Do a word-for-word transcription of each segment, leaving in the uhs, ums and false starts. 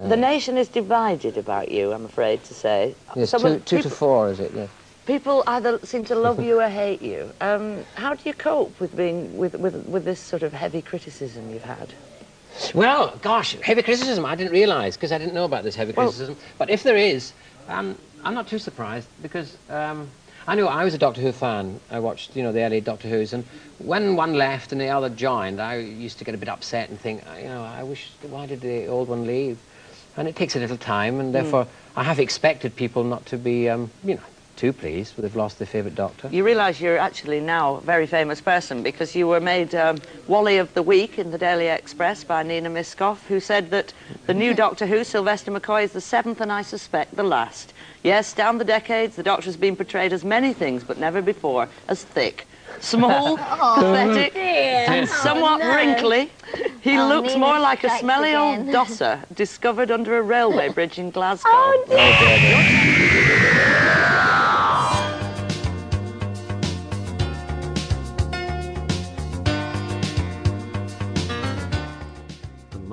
The nation is divided about you, I'm afraid to say. Yes, so two, two people, to four, is it? Yeah. People either seem to love you or hate you. Um, how do you cope with being with, with with this sort of heavy criticism you've had? Well, gosh, heavy criticism. I didn't realise because I didn't know about this heavy well, criticism. But if there is, um, I'm not too surprised because um, I knew I was a Doctor Who fan. I watched, you know, the early Doctor Who's, and when one left and the other joined, I used to get a bit upset and think, you know, I wish why did the old one leave? And it takes a little time, and therefore mm. I have expected people not to be, um, you know, too pleased they've lost their favourite Doctor. You realise you're actually now a very famous person because you were made um, Wally of the Week in the Daily Express by Nina Miskoff, who said that the new Doctor Who, Sylvester McCoy, is the seventh and I suspect the last. Yes, down the decades, the Doctor has been portrayed as many things, but never before as thick. Small, pathetic, oh, and somewhat oh, no. wrinkly. He oh, looks more like a smelly again. old dosser discovered under a railway bridge in Glasgow. Oh, dear. Oh, dear, dear.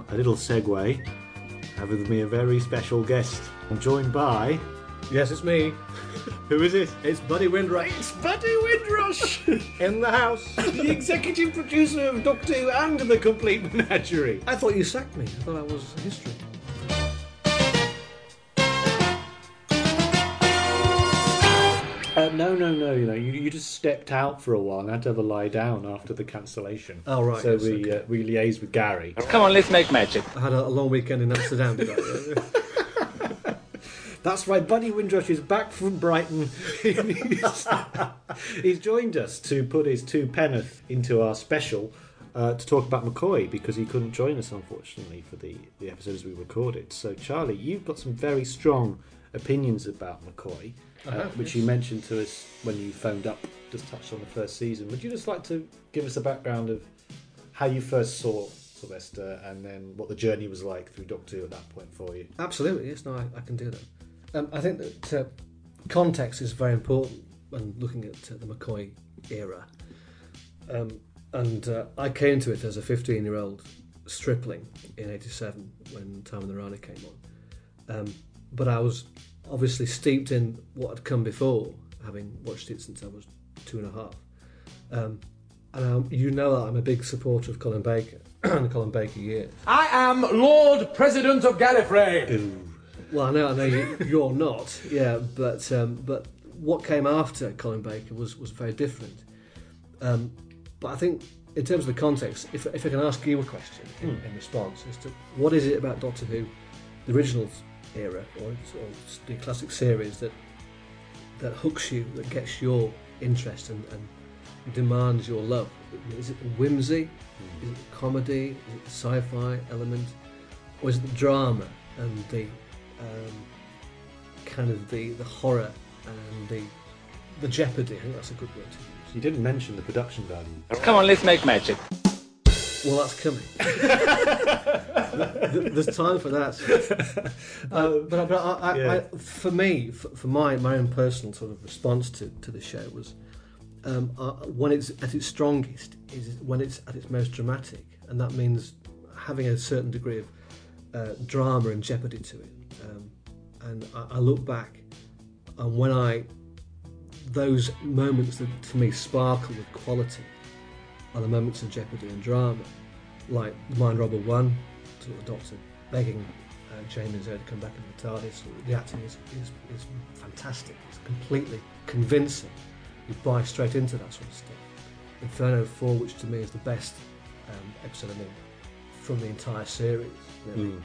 A little segue. I have with me a very special guest. I'm joined by... Yes, it's me. Who is it? It's Buddy Windrush. It's Buddy Windrush! In the house. The executive producer of Doctor Who and The Complete Menagerie. I thought you sacked me. I thought that was history. Uh, no, no, no, you know, you, you just stepped out for a while and I had to have a lie down after the cancellation. Oh, right. So yes, we, okay. uh, we liaised with Gary. Come on, let's make magic. I had a, a long weekend in Amsterdam. That's right, Buddy Windrush is back from Brighton. He's joined us to put his two penneth into our special uh, to talk about McCoy because he couldn't join us, unfortunately, for the, the episodes we recorded. So, Charlie, you've got some very strong opinions about McCoy, uh, uh-huh, which yes. you mentioned to us when you phoned up, just touched on the first season. Would you just like to give us a background of how you first saw Sylvester and then what the journey was like through Doctor Who at that point for you? Absolutely, yes, no, I, I can do that. Um, I think that uh, context is very important when looking at uh, the McCoy era. Um, and uh, I came to it as a fifteen-year-old stripling in eighty-seven when Time of the Rani came on. Um, but I was obviously steeped in what had come before, having watched it since I was two and a half. Um, and I'm, you know that I'm a big supporter of Colin Baker and the Colin Baker years. I am Lord President of Gallifrey! Ooh. Well, I know, I know you, you're not, yeah, but um, but what came after Colin Baker was, was very different. Um, but I think, in terms of the context, if, if I can ask you a question in, mm. in response, as to what is it about Doctor Who, the original era, or, or the classic series, that that hooks you, that gets your interest and, and demands your love? Is it the whimsy? Mm. Is it the comedy? Is it the sci-fi element? Or is it the drama and the... Um, kind of the, the horror and the the jeopardy. I think that's a good word to use. You didn't mention the production value. Come on, let's make magic. Well, that's coming. There's time for that. Uh, but but I, I, yeah. I, for me, for, for my my own personal sort of response to, to the show was um, uh, when it's at its strongest is when it's at its most dramatic, and that means having a certain degree of uh, drama and jeopardy to it. Um, and I, I look back, and when I, those moments that to me sparkle with quality are the moments of jeopardy and drama, like Mind Robber one, to the Doctor begging uh, Jamie and Zoe to come back into the TARDIS. The acting is, is, is fantastic, it's completely convincing. You buy straight into that sort of stuff. Inferno four, which to me is the best um, episode I mean, from the entire series, really. Mm.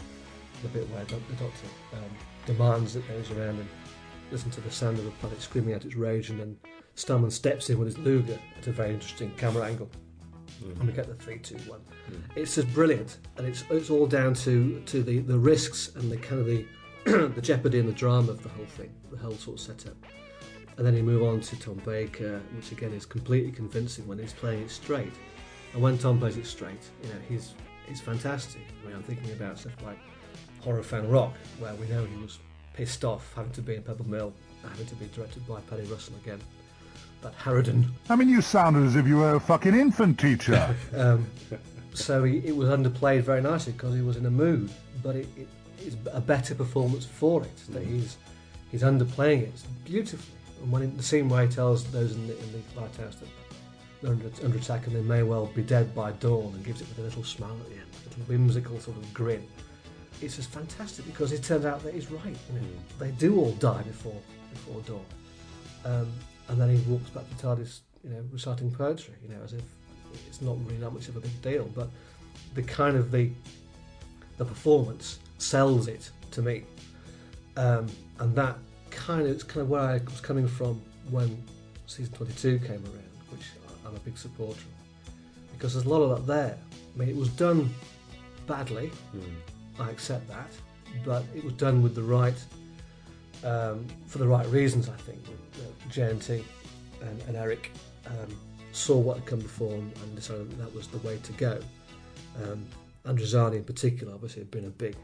The bit where the Doctor um, demands that those around him listen to the sound of the planet screaming out its rage, and then Starman steps in with his Luger at a very interesting camera angle, mm. and we get the three two one. Mm. It's just brilliant, and it's it's all down to to the, the risks and the kind of the the jeopardy and the drama of the whole thing, the whole sort of setup. And then you move on to Tom Baker, which again is completely convincing when he's playing it straight. And when Tom plays it straight, you know, he's he's fantastic. I mean, I'm thinking about stuff like Horror Fan Rock, where we know he was pissed off having to be in Pebble Mill, having to be directed by Paddy Russell again. That harridan. I mean, you sounded as if you were a fucking infant teacher. um, so he, it was underplayed very nicely because he was in a mood, but it, it, is a better performance for it. That he's he's underplaying it beautifully. And when in the scene where he tells those in the, in the lighthouse that they're under, under attack and they may well be dead by dawn, and gives it with a little smile at the end, a little whimsical sort of grin. It's just fantastic because it turns out that he's right. You know, mm. They do all die before before dawn, um, and then he walks back to TARDIS, you know, reciting poetry, you know, as if it's not really that much of a big deal. But the kind of the the performance sells it to me, um, and that kind of it's kind of where I was coming from when season twenty-two came around, which I'm a big supporter of, because there's a lot of that there. I mean, it was done badly. Mm. I accept that, but it was done with the right, um, for the right reasons, I think. Uh, J N T and, and Eric um, saw what had come before and, and decided that, that was the way to go. Um, Androzani in particular obviously had been a big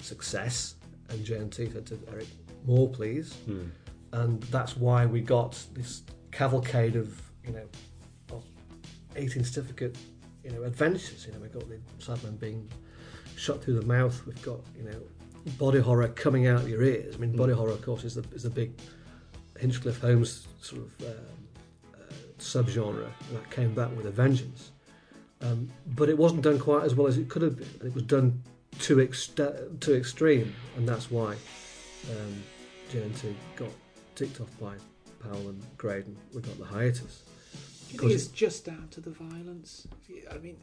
success, and J N T said to Eric, more please. Mm. And that's why we got this cavalcade of, you know, of eighteen certificate, you know, adventures. You know, we got the Sidemen being shot through the mouth. We've got, you know, body horror coming out of your ears. I mean, body mm. horror, of course, is the is the big Hinchcliffe Holmes sort of um, uh, subgenre, and that came back with a vengeance. Um, but it wasn't done quite as well as it could have been, and it was done too ext too extreme, and that's why um, J N T got ticked off by Powell and Graydon. We got the hiatus. Do you think it's it, just down to the violence? I mean.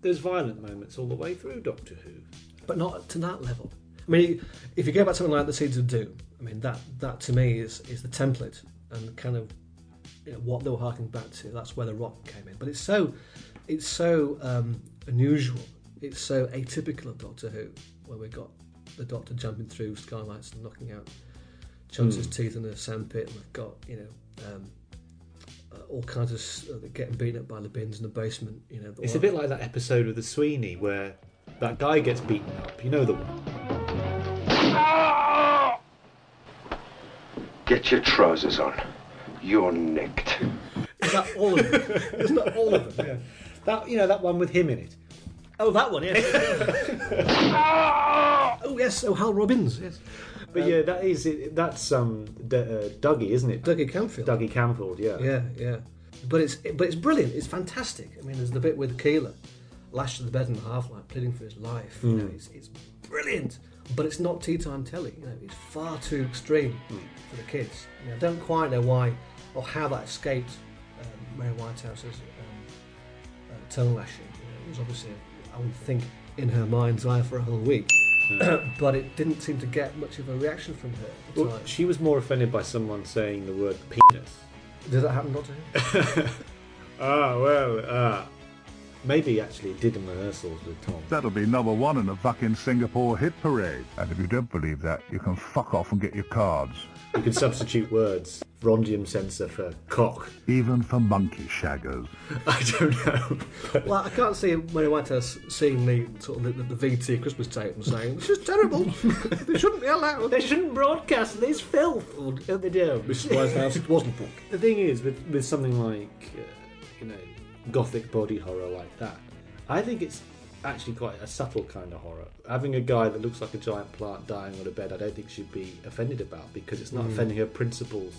There's violent moments all the way through Doctor Who, but not to that level. I mean, if you go back to something like The Seeds of Doom, I mean that that to me is is the template and kind of, you know, what they were harking back to. That's where the rock came in. But it's so it's so um, unusual. It's so atypical of Doctor Who, where we got the Doctor jumping through skylights and knocking out Chaucer's mm. teeth in a sandpit, and we've got, you know. Um, Uh, all kinds of uh, getting beaten up by the bins in the basement. You know, the it's one. A bit like that episode of The Sweeney where that guy gets beaten up. You know the one. Get your trousers on. You're nicked. Is that all of them? It's not all of them. Yeah. That, you know, that one with him in it. Oh, that one, yes. Oh yes, oh Hal Robbins, yes. But um, yeah, that is it. That's um, D uh, Dougie, isn't it? Dougie Camfield. Dougie Camfield, yeah. Yeah, yeah. But it's it, but it's brilliant. It's fantastic. I mean, there's the bit with Keeler lashed to the bed in the half-light, pleading for his life. Mm. You know, it's, it's brilliant. But it's not tea time telly. You know, it's far too extreme mm. for the kids. You know, I don't quite know why or how that escaped um, Mary Whitehouse's um, uh, tongue lashing. You know, it was obviously, I would think, in her mind's eye for a whole week. But it didn't seem to get much of a reaction from her. Well, she was more offended by someone saying the word penis. Did that happen, Doctor Who? Ah, well, uh, maybe actually it did in rehearsals with Tom. That'll be number one in the fucking Singapore hit parade. And if you don't believe that, you can fuck off and get your cards. You can substitute words. Rondium sensor for cock. Even for monkey shaggers. I don't know. But... Well, I can't see Mary Whitehouse seeing the sort of the, the V T Christmas tape and saying, this is terrible. They shouldn't be allowed. They shouldn't broadcast this filth. Or they do. Missus Whitehouse, it wasn't book. The thing is, with, with something like, uh, you know, gothic body horror like that, I think it's actually quite a subtle kind of horror. Having a guy that looks like a giant plant dying on a bed, I don't think she'd be offended about, because it's not mm. offending her principles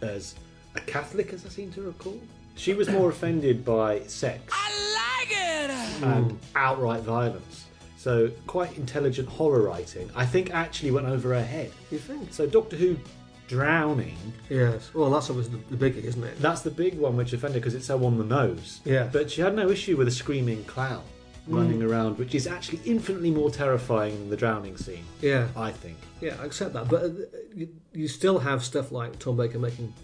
as a Catholic, as I seem to recall. She was more offended by sex. I like it! And mm. outright violence. So, quite intelligent horror writing, I think, actually went over her head. You think? So, Doctor Who drowning. Yes. Well, that's obviously the, the biggie, isn't it? That's the big one which offended, because it's so on the nose. Yeah. But she had no issue with a screaming clown mm. running around, which is actually infinitely more terrifying than the drowning scene. Yeah. I think. Yeah, I accept that. But... Uh, you, You still have stuff like Tom Baker making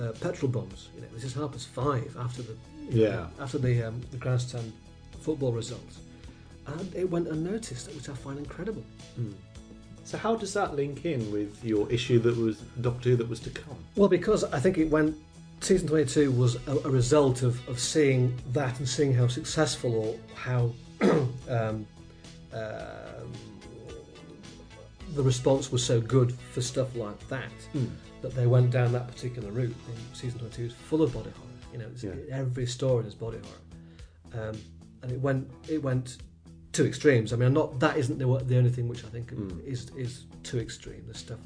uh, petrol bombs. You know, this is Harper's Five after the yeah know, after the um, the grandstand football results, and it went unnoticed, which I find incredible. Mm. So how does that link in with your issue that was Doctor Who that was to come? Well, because I think it went. Season twenty-two was a, a result of of seeing that and seeing how successful or how um, uh, the response was so good for stuff like that mm. that they went down that particular route. And season twenty-two is full of body horror. You know, it's, yeah. every story is body horror, um, and it went it went too extremes. I mean, I'm not that isn't the, the only thing which I think mm. is is too extreme. This stuff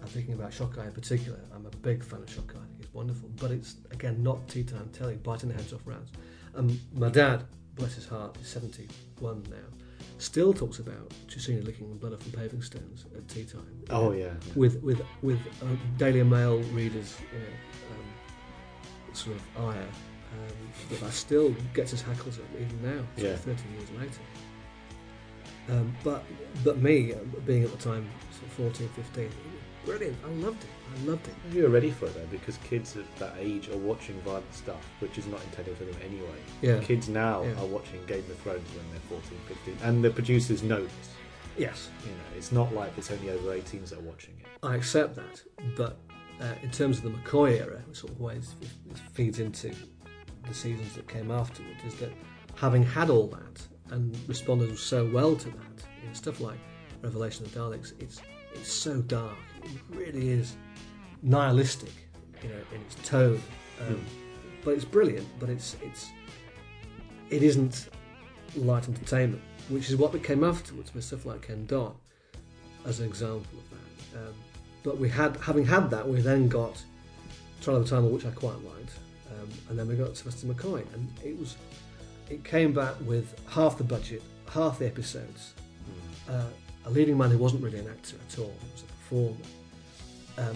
I'm thinking about Shockeye in particular. I'm a big fan of Shockeye. I think it's wonderful, but it's again not tea time telly, biting the heads off rounds. And my dad, bless his heart, is seventy-one now, still talks about Chisina licking blood off the paving stones at tea time. Oh yeah, yeah. with with with uh, Daily Mail readers, you know, um, sort of ire. Um, but that still gets his hackles up even now, yeah. thirty years later. Um, but but me, being at the time fourteen, fifteen, brilliant, I loved it, I loved it. You were ready for it though, because kids of that age are watching violent stuff, which is not intended for them anyway. Yeah. Kids now yeah. are watching Game of Thrones when they're fourteen, fifteen, and the producers know this. Yes. You know, it's not like it's only over eighteens that are watching it. I accept that, but uh, in terms of the McCoy era, which sort of ways it feeds into the seasons that came afterwards, is that having had all that and responded so well to that, you know, stuff like Revelation of Daleks, it's it's so dark, it really is nihilistic, you know, in its tone. Um, mm. But it's brilliant. But it's it's it isn't light entertainment, which is what came afterwards with stuff like Ken Don, as an example of that. Um, but we had having had that, we then got Trial of the Time Lord, which I quite liked. Um, and then we got Sylvester McCoy, and it was it came back with half the budget, half the episodes, mm. uh, a leading man who wasn't really an actor at all, it was a performer, um,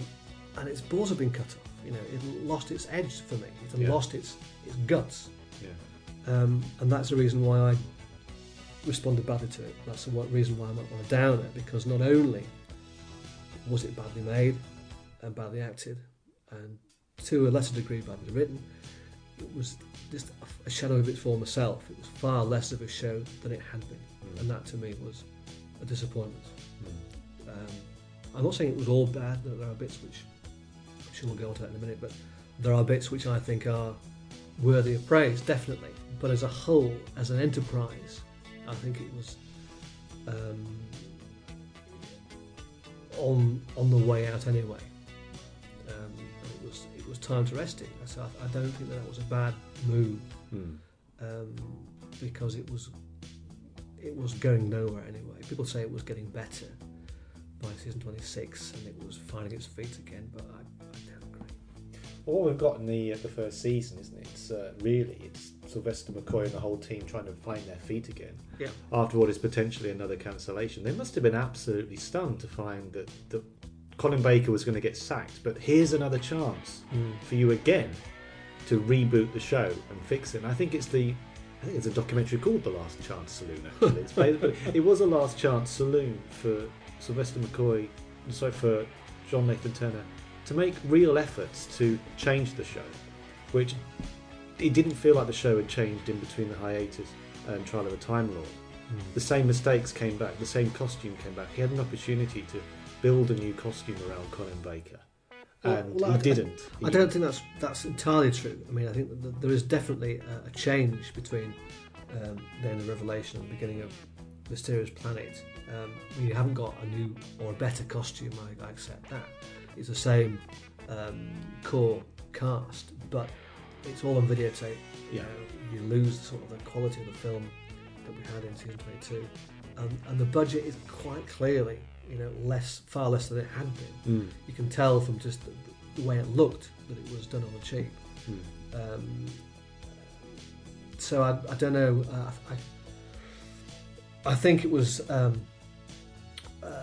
and its balls have been cut off. You know, it lost its edge for me. It yeah. lost its its guts, yeah. um, and that's the reason why I responded badly to it. That's the reason why I'm not going to down it, because not only was it badly made and badly acted, and to a lesser degree badly written, it was just a shadow of its former self. It was far less of a show than it had been, mm. and that to me was a disappointment. Mm. Um, I'm not saying it was all bad. There are bits which I'm sure we'll go on to that in a minute, but there are bits which I think are worthy of praise, definitely. But as a whole, as an enterprise, I think it was um, on on the way out anyway. Um, it was. It was time to rest it. So I, I don't think that was a bad move, hmm. um, because it was it was going nowhere anyway. People say it was getting better by season twenty-six and it was finding its feet again, but I, I don't agree. Well, what we've got in the, uh, the first season, isn't it? It's uh, really it's Sylvester McCoy and the whole team trying to find their feet again. Yeah. After what is potentially another cancellation, they must have been absolutely stunned to find that the. Colin Baker was going to get sacked, but here's another chance mm. for you again to reboot the show and fix it. And I think it's the, I think it's a documentary called The Last Chance Saloon. Actually, it's based, but it was a Last Chance Saloon for Sylvester McCoy, sorry, for John Nathan-Turner to make real efforts to change the show, which it didn't feel like the show had changed in between the hiatus and Trial of the Time Lord. Mm. The same mistakes came back, the same costume came back. He had an opportunity to build a new costume around Colin Baker, and well, well, he I, didn't. He I don't didn't. think that's that's entirely true. I mean, I think that there is definitely a, a change between um, then the Revelation and the beginning of Mysterious Planet. Um, you haven't got a new or a better costume. I, I accept that. It's the same um, core cast, but it's all on videotape. You yeah. know, you lose sort of the quality of the film that we had in season twenty-two, um, and the budget is quite clearly. You know, less, far less than it had been. Mm. You can tell from just the, the way it looked that it was done on the cheap. Mm. Um, so I, I don't know. Uh, I, I think it was um, uh,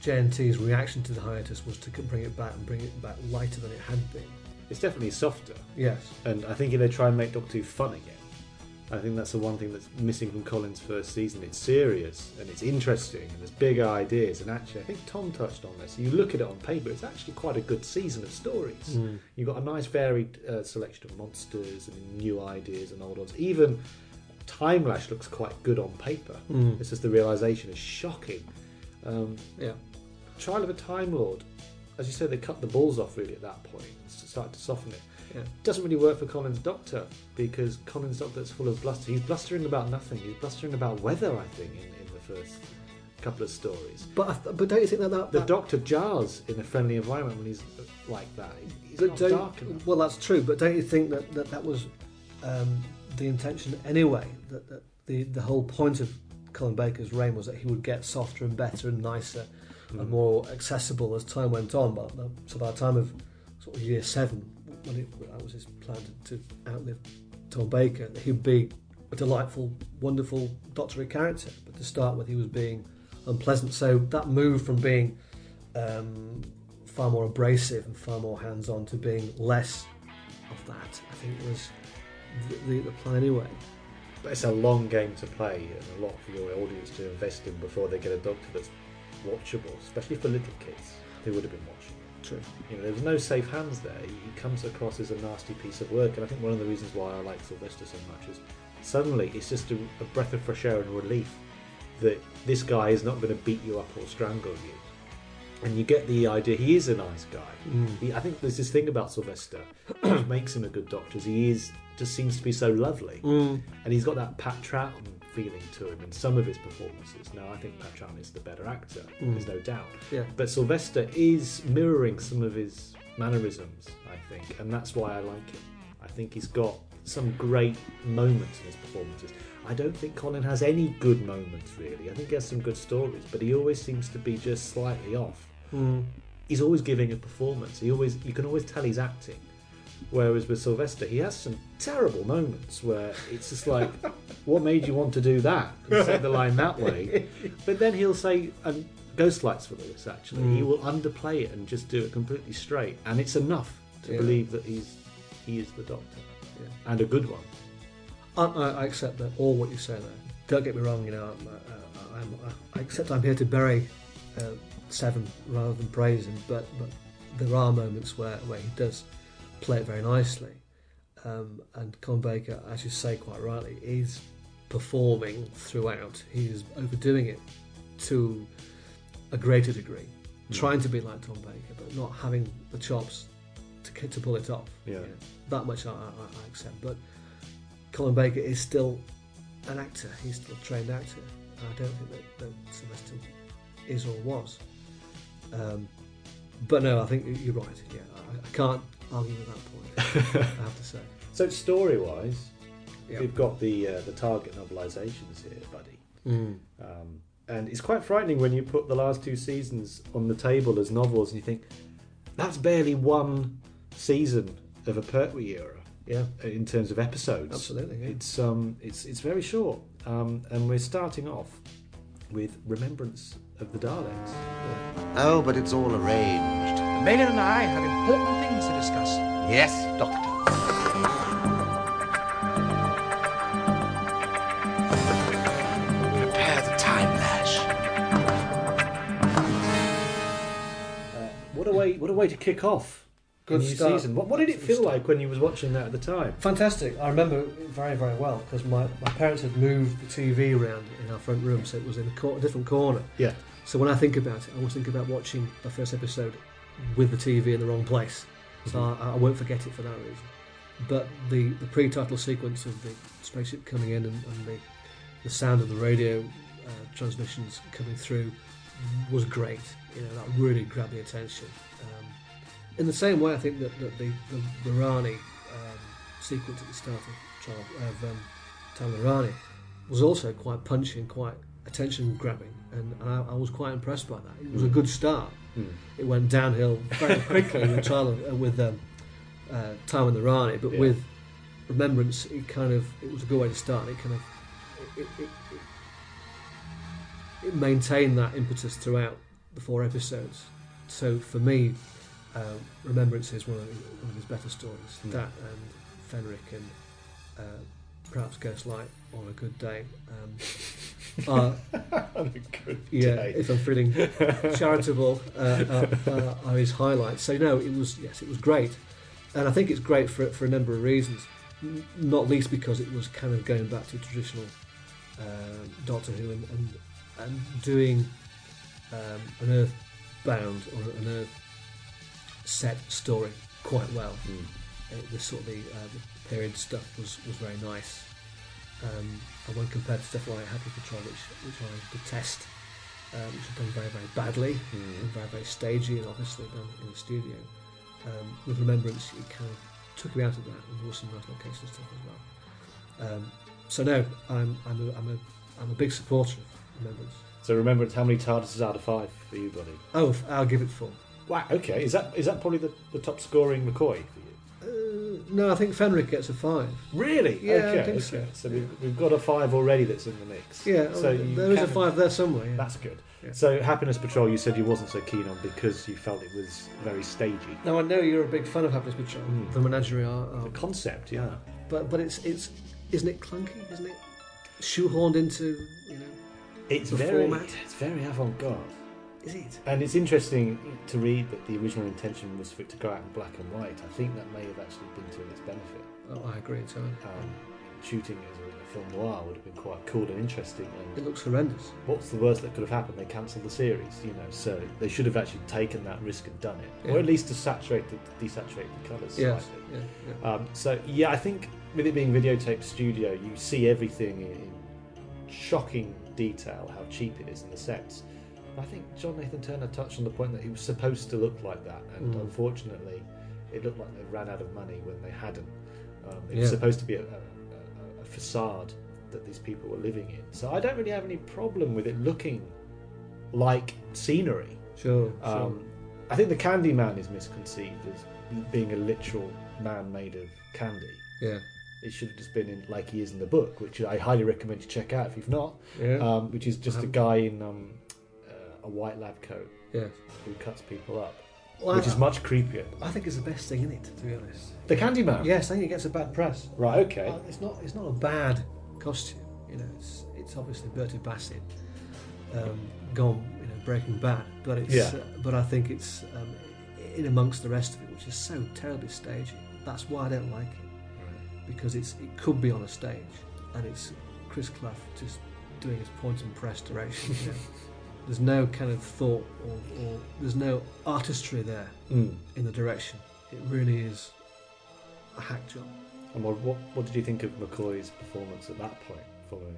J N T's reaction to the hiatus was to bring it back and bring it back lighter than it had been. It's definitely softer. Yes, and I think if they try and make Doctor Who fun again. I think that's the one thing that's missing from Colin's first season. It's serious and it's interesting and there's big ideas. And actually, I think Tom touched on this. You look at it on paper, it's actually quite a good season of stories. Mm. You've got a nice varied uh, selection of monsters and new ideas and old ones. Even Time Lash looks quite good on paper. Mm. It's just the realisation is shocking. Um, yeah. Trial of a Time Lord, as you said, they cut the balls off really at that point. Started to soften it. Yeah. Doesn't really work for Colin's Doctor, because Colin's Doctor's full of bluster. He's blustering about nothing. He's blustering about weather, I think, in, in the first couple of stories. But but don't you think that, that the that... Doctor jars in a friendly environment when he's like that? He's but not dark enough. Well, that's true. But don't you think that that, that was um, the intention anyway? That, that the the whole point of Colin Baker's reign was that he would get softer and better and nicer mm. and more accessible as time went on. But so by the time of sort of year seven, when it, that was his plan to, to outlive Tom Baker, that he'd be a delightful, wonderful doctorate character. But to start with, he was being unpleasant. So that move from being um, far more abrasive and far more hands-on to being less of that, I think, was the, the, the plan way. But it's a long game to play and a lot for your audience to invest in before they get a doctor that's watchable, especially for little kids who would have been watching. True. You know, there's no safe hands there. He comes across as a nasty piece of work, and I think one of the reasons why I like Sylvester so much is suddenly it's just a, a breath of fresh air and relief that this guy is not going to beat you up or strangle you. And you get the idea he is a nice guy. Mm. He, I think there's this thing about Sylvester which makes him a good doctor. He is just seems to be so lovely. Mm. And he's got that Pat Troughton feeling to him in some of his performances. Now, I think Pat Troughton is the better actor. Mm. There's no doubt. Yeah. But Sylvester is mirroring some of his mannerisms, I think. And that's why I like him. I think he's got some great moments in his performances. I don't think Colin has any good moments, really. I think he has some good stories, but he always seems to be just slightly off. Mm. He's always giving a performance. He always, you can always tell he's acting. Whereas with Sylvester, he has some terrible moments where it's just like, what made you want to do that? And set the line that way. But then he'll say, and Ghost Light's for this, actually. Mm. He will underplay it and just do it completely straight. And it's enough to yeah. believe that he's he is the doctor. Yeah. And a good one. I, I accept that all what you say there. Don't get me wrong, you know. I, I, I, I accept I'm here to bury uh, Seven rather than praise him, but, but there are moments where, where he does play it very nicely. Um, and Colin Baker, as you say quite rightly, is performing throughout. He is overdoing it to a greater degree, mm. trying to be like Tom Baker, but not having the chops to to pull it off. Yeah, you know? That much I, I, I accept, but. Colin Baker is still an actor, he's still a trained actor. I don't think that, that Sylvester is or was. Um, but no, I think you're right, yeah. I, I can't argue with that point, I have to say. So story-wise, yep. we've got the uh, the target novelisations here, Buddy. Mm. Um, and it's quite frightening when you put the last two seasons on the table as novels and you think, that's barely one season of a Pertwee era. Yeah, in terms of episodes, absolutely. Yeah. It's um, it's it's very short, um, and we're starting off with Remembrance of the Daleks. Yeah. Oh, but it's all arranged. The Maiden and I have important things to discuss. Yes, Doctor. Prepare the time lash. Uh, what a way! What a way to kick off. Good season. What, what did it feel like when you was watching that at the time? Fantastic. I remember it very, very well because my, my parents had moved the T V around in our front room, so it was in a, cor- a different corner. Yeah. So when I think about it, I always think about watching the first episode with the T V in the wrong place. So mm-hmm. I, I won't forget it for that reason. But the, the pre-title sequence of the spaceship coming in and, and the, the sound of the radio uh, transmissions coming through was great. You know, that really grabbed the attention. Um, In the same way, I think that, that the, the, the Rani um, sequence at the start of, trial, of um, Time of the Rani was also quite punchy and quite attention-grabbing, and, and I, I was quite impressed by that. It was a good start. Mm. It went downhill very quickly with, trial of, uh, with um, uh, Time of the Rani, but yeah. with Remembrance, it kind of it was a good way to start. It kind of it, it, it, it maintained that impetus throughout the four episodes. So for me. Uh, Remembrance is one of, one of his better stories. Mm. That and Fenric and uh, perhaps Ghost Light on a good day. Um, are, on a good yeah, day. If I'm feeling charitable, uh, uh, uh, are his highlights. So no, it was yes, it was great, and I think it's great for for a number of reasons. N- not least because it was kind of going back to traditional uh, Doctor Who and and, and doing um, an Earthbound or an Earth. Set story quite well. Mm. Uh, the sort of the, uh, the period stuff was, was very nice. Um, and when compared to stuff like Happiness Patrol, which which I detest, um, which was done very very badly, mm. and very very stagey, and obviously done in the studio. Um, with Remembrance, it kind of took me out of that, and there was some nice location stuff as well. Um, so no, I'm I'm a, I'm a I'm a big supporter of Remembrance. So Remembrance, how many TARDISes out of five for you, buddy? Oh, I'll give it four. Wow, okay. Is that is that probably the, the top scoring McCoy for you? Uh, no, I think Fenric gets a five. Really? Yeah, okay, I think okay. So, so we've, we've got a five already that's in the mix. Yeah, so well, there is a five there somewhere. Yeah. That's good. Yeah. So Happiness Patrol, you said you wasn't so keen on because you felt it was very stagey. Now, I know you're a big fan of Happiness Patrol, mm. the menagerie art. The concept, yeah. yeah. But but it's it's isn't it clunky? Isn't it shoehorned into, you know, it's the very format? It's very avant-garde. Is it? And it's interesting to read that the original intention was for it to go out in black and white. I think that may have actually been to its benefit. Oh, I agree, totally. Um, shooting as a film noir would have been quite cool and interesting. And it looks horrendous. What's the worst that could have happened? They cancelled the series, you know, so they should have actually taken that risk and done it. Yeah. Or at least to saturate, the, to desaturate the colours yes. slightly. Yeah, yeah. Um, so, yeah, I think with it being videotape studio, you see everything in shocking detail, how cheap it is in the sets. I think John Nathan-Turner touched on the point that he was supposed to look like that, and mm. unfortunately it looked like they ran out of money when they hadn't. Um, it yeah. was supposed to be a, a, a facade that these people were living in. So I don't really have any problem with it looking like scenery. Sure, um, sure. I think the Candy Man is misconceived as being a literal man made of candy. Yeah. It should have just been in, like he is in the book, which I highly recommend you check out if you've not, yeah. um, which is just um, a guy in... Um, a white lab coat yes. who cuts people up, well, which I, is much creepier. I think it's the best thing in it, to be honest. The Candyman? Yes, I think it gets a bad press. Right, okay. Uh, it's not it's not a bad costume, you know, it's it's obviously Bertie Bassett um, gone, you know, Breaking Bad, but it's yeah. uh, but I think it's um, in amongst the rest of it, which is so terribly stagey. That's why I don't like it, right. because it's it could be on a stage, and it's Chris Clough just doing his point and press direction, you know. There's no kind of thought or, or there's no artistry there mm. in the direction. It really is a hack job. And what, what what did you think of McCoy's performance at that point following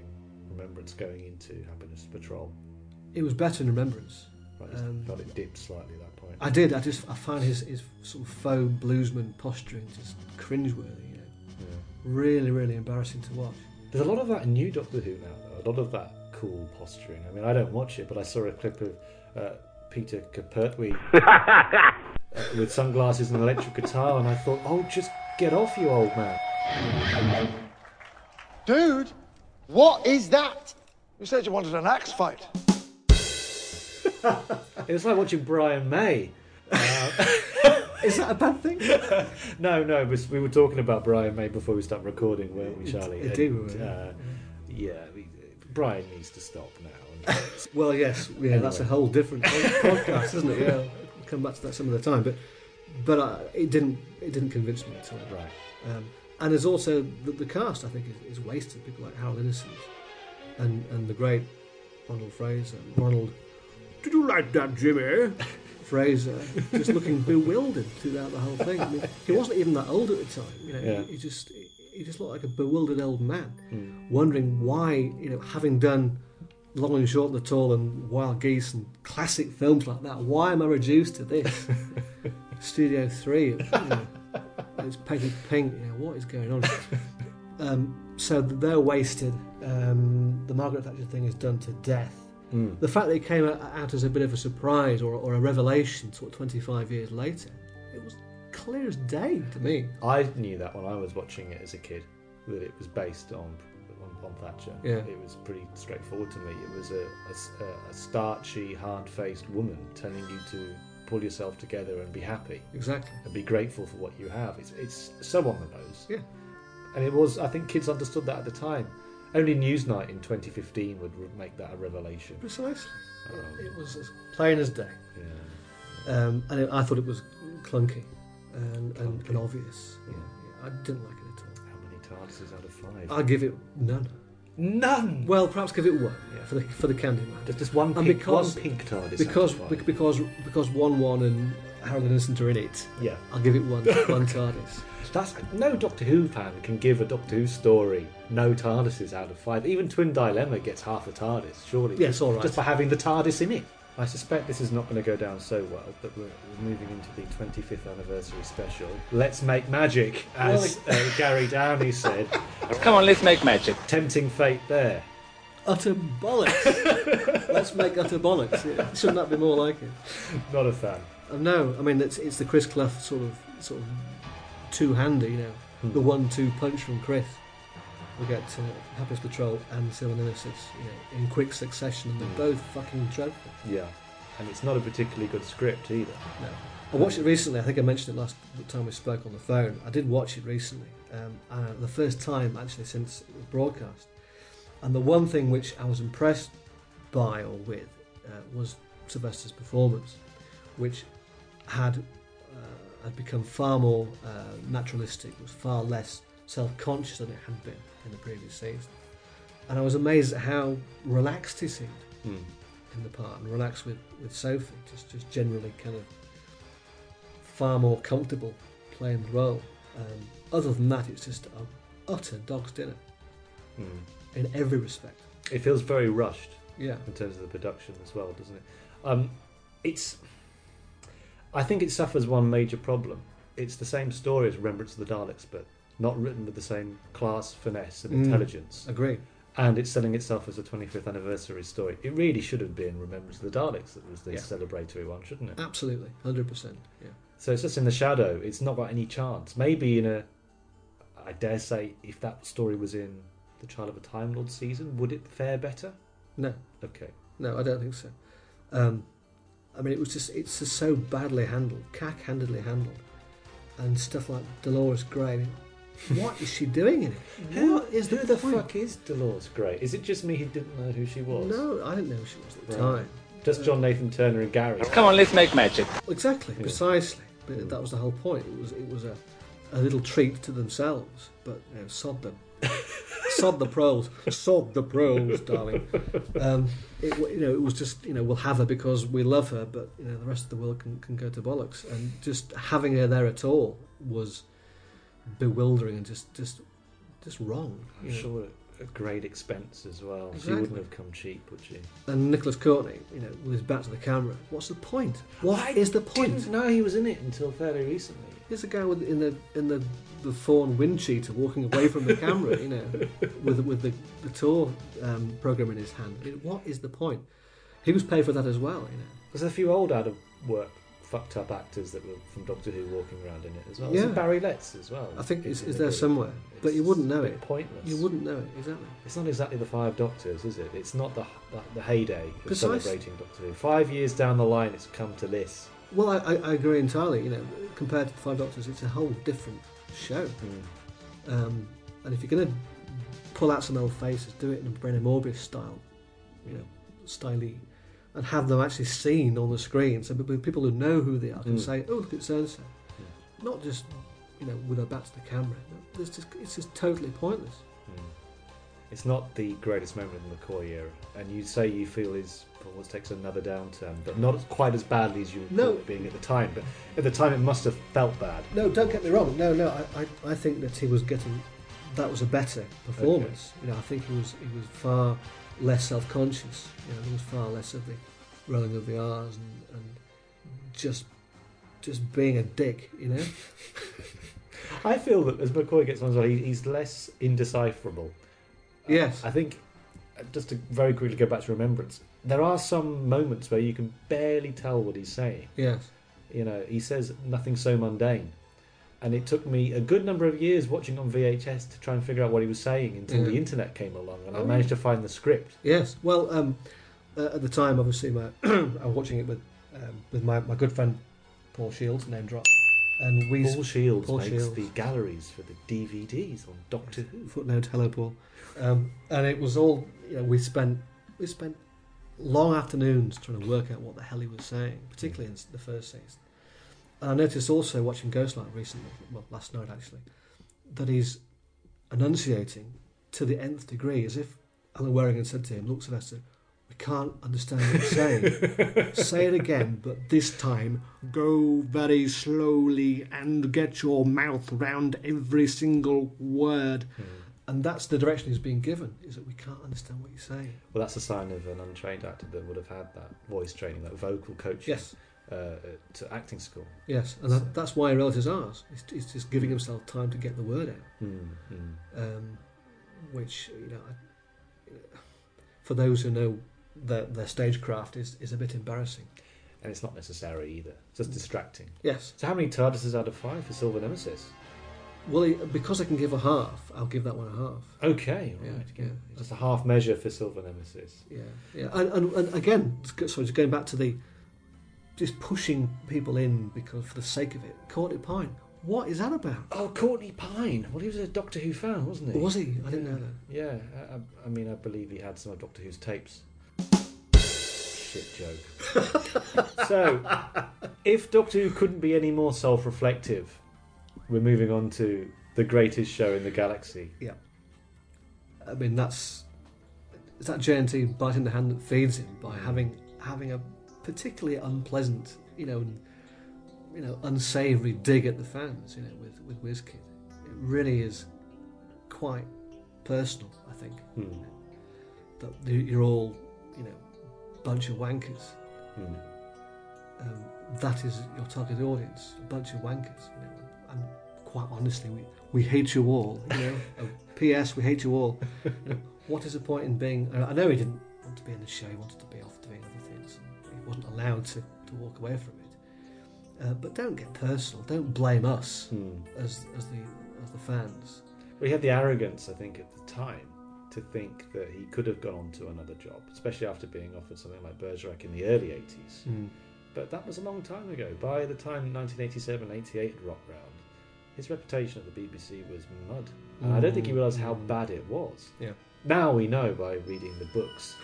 Remembrance going into Happiness Patrol? It was better in Remembrance. Right, um, thought it dipped slightly at that point. I did. I just I found his, his sort of faux bluesman posturing just cringeworthy. You know? Yeah. Really, really embarrassing to watch. There's a lot of that in New Doctor Who now, though. A lot of that cool posturing. I mean, I don't watch it, but I saw a clip of uh, Peter Capurtwee uh, with sunglasses and an electric guitar, and I thought, oh, just get off, you old man. Dude, what is that? You said you wanted an axe fight. It was like watching Brian May. Uh, Is that a bad thing? No, no, we were talking about Brian May before we started recording, weren't we, Charlie? It, it did, and, we were, uh, yeah. yeah we, Brian needs to stop now. Well, yes, yeah, anyway. That's a whole different podcast, isn't it? Yeah, I'll come back to that some other time. But, but uh, it didn't, it didn't convince me at all. Right. Um, and there's also the, the cast. I think is, is wasted. People like Harold Innocent and and the great Ronald Fraser. Ronald, did you like that, Jimmy? Fraser, just looking bewildered throughout the whole thing. I mean, he yeah. wasn't even that old at the time. You know, yeah. he, he just. He, He just looked like a bewildered old man, mm. wondering why, you know, having done Long and Short and the Tall and Wild Geese and classic films like that, why am I reduced to this? Studio Three, you know, it's painted pink. You know, what is going on? um, so they're wasted. Um, the Margaret Thatcher thing is done to death. Mm. The fact that it came out as a bit of a surprise or, or a revelation, sort of twenty-five years later, it was clear as day to me. I knew that when I was watching it as a kid that it was based on on, on Thatcher. Yeah. It was pretty straightforward to me. It was a, a, a starchy, hard-faced woman telling you to pull yourself together and be happy. Exactly. And be grateful for what you have. It's, it's so on the nose. Yeah. And it was, I think kids understood that at the time. Only Newsnight in twenty fifteen would make that a revelation. Precisely. Um, it was as plain as day. Yeah. Um, and it, I thought it was clunky. And, and, and obvious. Yeah. Yeah, I didn't like it at all. How many TARDISes out of five? I'll give it none. None? Well, perhaps give it one, yeah, for the for the Candyman. Just, just one, pink, because, one pink TARDIS. Because out of five. because because one one and Harold and Innocent are in it. Yeah. I'll give it one one TARDIS. That's no Doctor Who fan can give a Doctor Who story no TARDISes out of five. Even Twin Dilemma gets half a TARDIS, surely. Yes, just, all right. Just by having the TARDIS in it. I suspect this is not going to go down so well, but we're moving into the twenty-fifth anniversary special. Let's make magic, as uh, Gary Downey said. Come on, let's make magic. Tempting fate there. utter bollocks. Let's make utter bollocks. It, shouldn't that be more like it? Not a fan. Um, no, I mean it's it's the Chris Clough sort of sort of two-hander, you know, hmm. the one-two punch from Chris. We get uh, Happiness Patrol and Silver Nemesis, you know, in quick succession, and they're mm. both fucking dreadful. Yeah, and it's not a particularly good script either. No. I watched it recently. I think I mentioned it last time we spoke on the phone. I did watch it recently, um, uh, the first time actually since it was broadcast. And the one thing which I was impressed by or with uh, was Sylvester's performance, which had uh, had become far more uh, naturalistic, was far less self-conscious than it had been in the previous season. And I was amazed at how relaxed he seemed mm. in the part, and relaxed with, with Sophie, just, just generally kind of far more comfortable playing the role. Um, other than that, it's just an utter dog's dinner mm. in every respect. It feels very rushed, yeah, in terms of the production as well, doesn't it? Um, it's. I think it suffers one major problem. It's the same story as Remembrance of the Daleks, but not written with the same class, finesse and mm, intelligence. Agree. And it's selling itself as a twenty-fifth anniversary story. It really should have been Remembrance of the Daleks that was the yeah. celebratory one, shouldn't it? Absolutely, one hundred percent. Yeah. So it's just in the shadow. It's not by any chance. Maybe in a, I dare say, if that story was in the Trial of a Time Lord season, would it fare better? No. Okay. No, I don't think so. Um, I mean, it was just, it's just so badly handled, cack-handedly handled. And stuff like Dolores Gray... What is she doing in it? Who, what is who the, the fuck is Dolores Gray? Is it just me who didn't know who she was? No, I didn't know who she was at the right. time. Just uh, John Nathan-Turner and Gary. Come on, let's make magic. Exactly, yeah. precisely. But mm. that was the whole point. It was it was a, a little treat to themselves, but you know, sod them. Sod the pros. Sod the pros, darling. Um, it, you know, it was just, you know, we'll have her because we love her, but you know, the rest of the world can, can go to bollocks. And just having her there at all was... bewildering and just just just wrong. I'm sure at great expense as well. Exactly. She wouldn't have come cheap, would she? And Nicholas Courtney, you know, with his back to the camera. What's the point? What I is the point? I didn't know he was in it until fairly recently. Here's a guy with in the in the, the fawn wind cheater walking away from the camera, you know, with with the, the tour um, programme in his hand. I mean, what is the point? He was paid for that as well, you know. There's a few old out of work fucked up actors that were from Doctor Who walking around in it as well. Yeah. It's Barry Letts as well. I think it's, it's there somewhere, but you wouldn't know it. Pointless. You wouldn't know it, exactly. It's not exactly the Five Doctors, is it? It's not the the, the heyday of Precisely. Celebrating Doctor Who. Five years down the line, it's come to this. Well, I, I, I agree entirely. You know, compared to the Five Doctors, it's a whole different show. Mm. Um, and if you're going to pull out some old faces, do it in a Brennan Morbius style, you know, styly. And have them actually seen on the screen, so people who know who they are can mm. say, "Oh, look at so and so," not just, you know, with their back to the camera. No, it's just it's just totally pointless. Mm. It's not the greatest moment in the McCoy era, and you say you feel is almost takes another downturn, but not quite as badly as you were no. being at the time. But at the time, it must have felt bad. No, don't get me wrong. No, no, I, I, I think that he was getting that was a better performance. Okay. You know, I think he was he was far. less self-conscious, you know, there was far less of the rolling of the R's and, and just just being a dick, you know. I feel that as McCoy gets on as well, he, he's less indecipherable. Yes. Uh, I think, just to very quickly go back to Remembrance, there are some moments where you can barely tell what he's saying. Yes. You know, he says nothing so mundane. And it took me a good number of years watching on V H S to try and figure out what he was saying until yeah. the internet came along and oh. I managed to find the script. Yes, well, um, uh, at the time, obviously, my I was watching it with um, with my, my good friend Paul Shields, name drop. And we Paul Shields Paul makes Shields. the galleries for the D V Ds on Doctor Who. Footnote, hello, Paul. Um, and it was all, you know, we spent we spent long afternoons trying to work out what the hell he was saying, particularly in the first season. And I noticed also watching Ghost Light recently, well, last night actually, that he's enunciating to the nth degree, as if Alan Waring had said to him, "Look, Sylvester, we can't understand what you're saying. Say it again, but this time go very slowly and get your mouth round every single word." Mm. And that's the direction he's being given, is that we can't understand what you're saying. Well, that's a sign of an untrained actor that would have had that voice training, that vocal coaching. Yes. Uh, to acting school. Yes, and that, that's why relatives ours. He's, he's just giving himself time to get the word out. Mm, mm. Um, which, you know, I, for those who know their, their stagecraft, is, is a bit embarrassing. And it's not necessary either. It's just distracting. Yes. So how many TARDISes out of five for Silver Nemesis? Well, because I can give a half, I'll give that one a half. Okay, right. Yeah, yeah. Just a half measure for Silver Nemesis. Yeah, yeah. And, and, and again, so just going back to the just pushing people in because for the sake of it. Courtney Pine. What is that about? Oh, Courtney Pine. Well, he was a Doctor Who fan, wasn't he? Was he? I didn't yeah. know that. Yeah, I, I mean, I believe he had some of Doctor Who's tapes. Shit joke. So, if Doctor Who couldn't be any more self-reflective, we're moving on to the greatest show in the galaxy. Yeah. I mean, that's... It's that J N T biting the hand that feeds him by having having a particularly unpleasant, you know... you know, unsavoury dig at the fans, you know, with, with Wizkid. It really is quite personal, I think. Mm. You know, that you're all, you know, bunch of wankers. Mm. Um, that is your target audience, a bunch of wankers. You know, and quite honestly, we, we hate you all. You know, P S we hate you all. You know, what is the point in being... I know he didn't want to be in the show, he wanted to be off doing other things. He wasn't allowed to, to walk away from it. Uh, but don't get personal. Don't blame us hmm. as as the as the fans. Well, he had the arrogance, I think, at the time, to think that he could have gone on to another job, especially after being offered something like Bergerac in the early eighties. Hmm. But that was a long time ago. By the time nineteen eighty-seven, eighty-eight had rocked round, his reputation at the B B C was mud. And mm. I don't think he realised how bad it was. Yeah. Now we know by reading the books.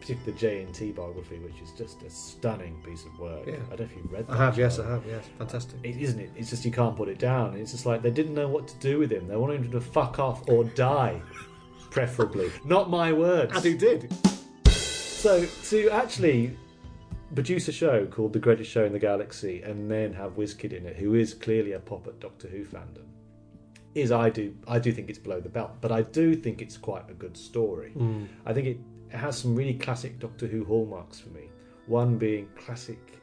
Particularly the J N T biography, which is just a stunning piece of work. Yeah. I don't know if you've read that. I have, yes, I have, yes. Fantastic. It, isn't it? It's just you can't put it down. It's just like they didn't know what to do with him. They wanted him to fuck off or die, preferably. Not my words. And he did. So to actually produce a show called The Greatest Show in the Galaxy and then have Wizkid in it, who is clearly a pop at Doctor Who fandom, is I do I do think it's below the belt. But I do think it's quite a good story. Mm. I think it... It has some really classic Doctor Who hallmarks for me. One being classic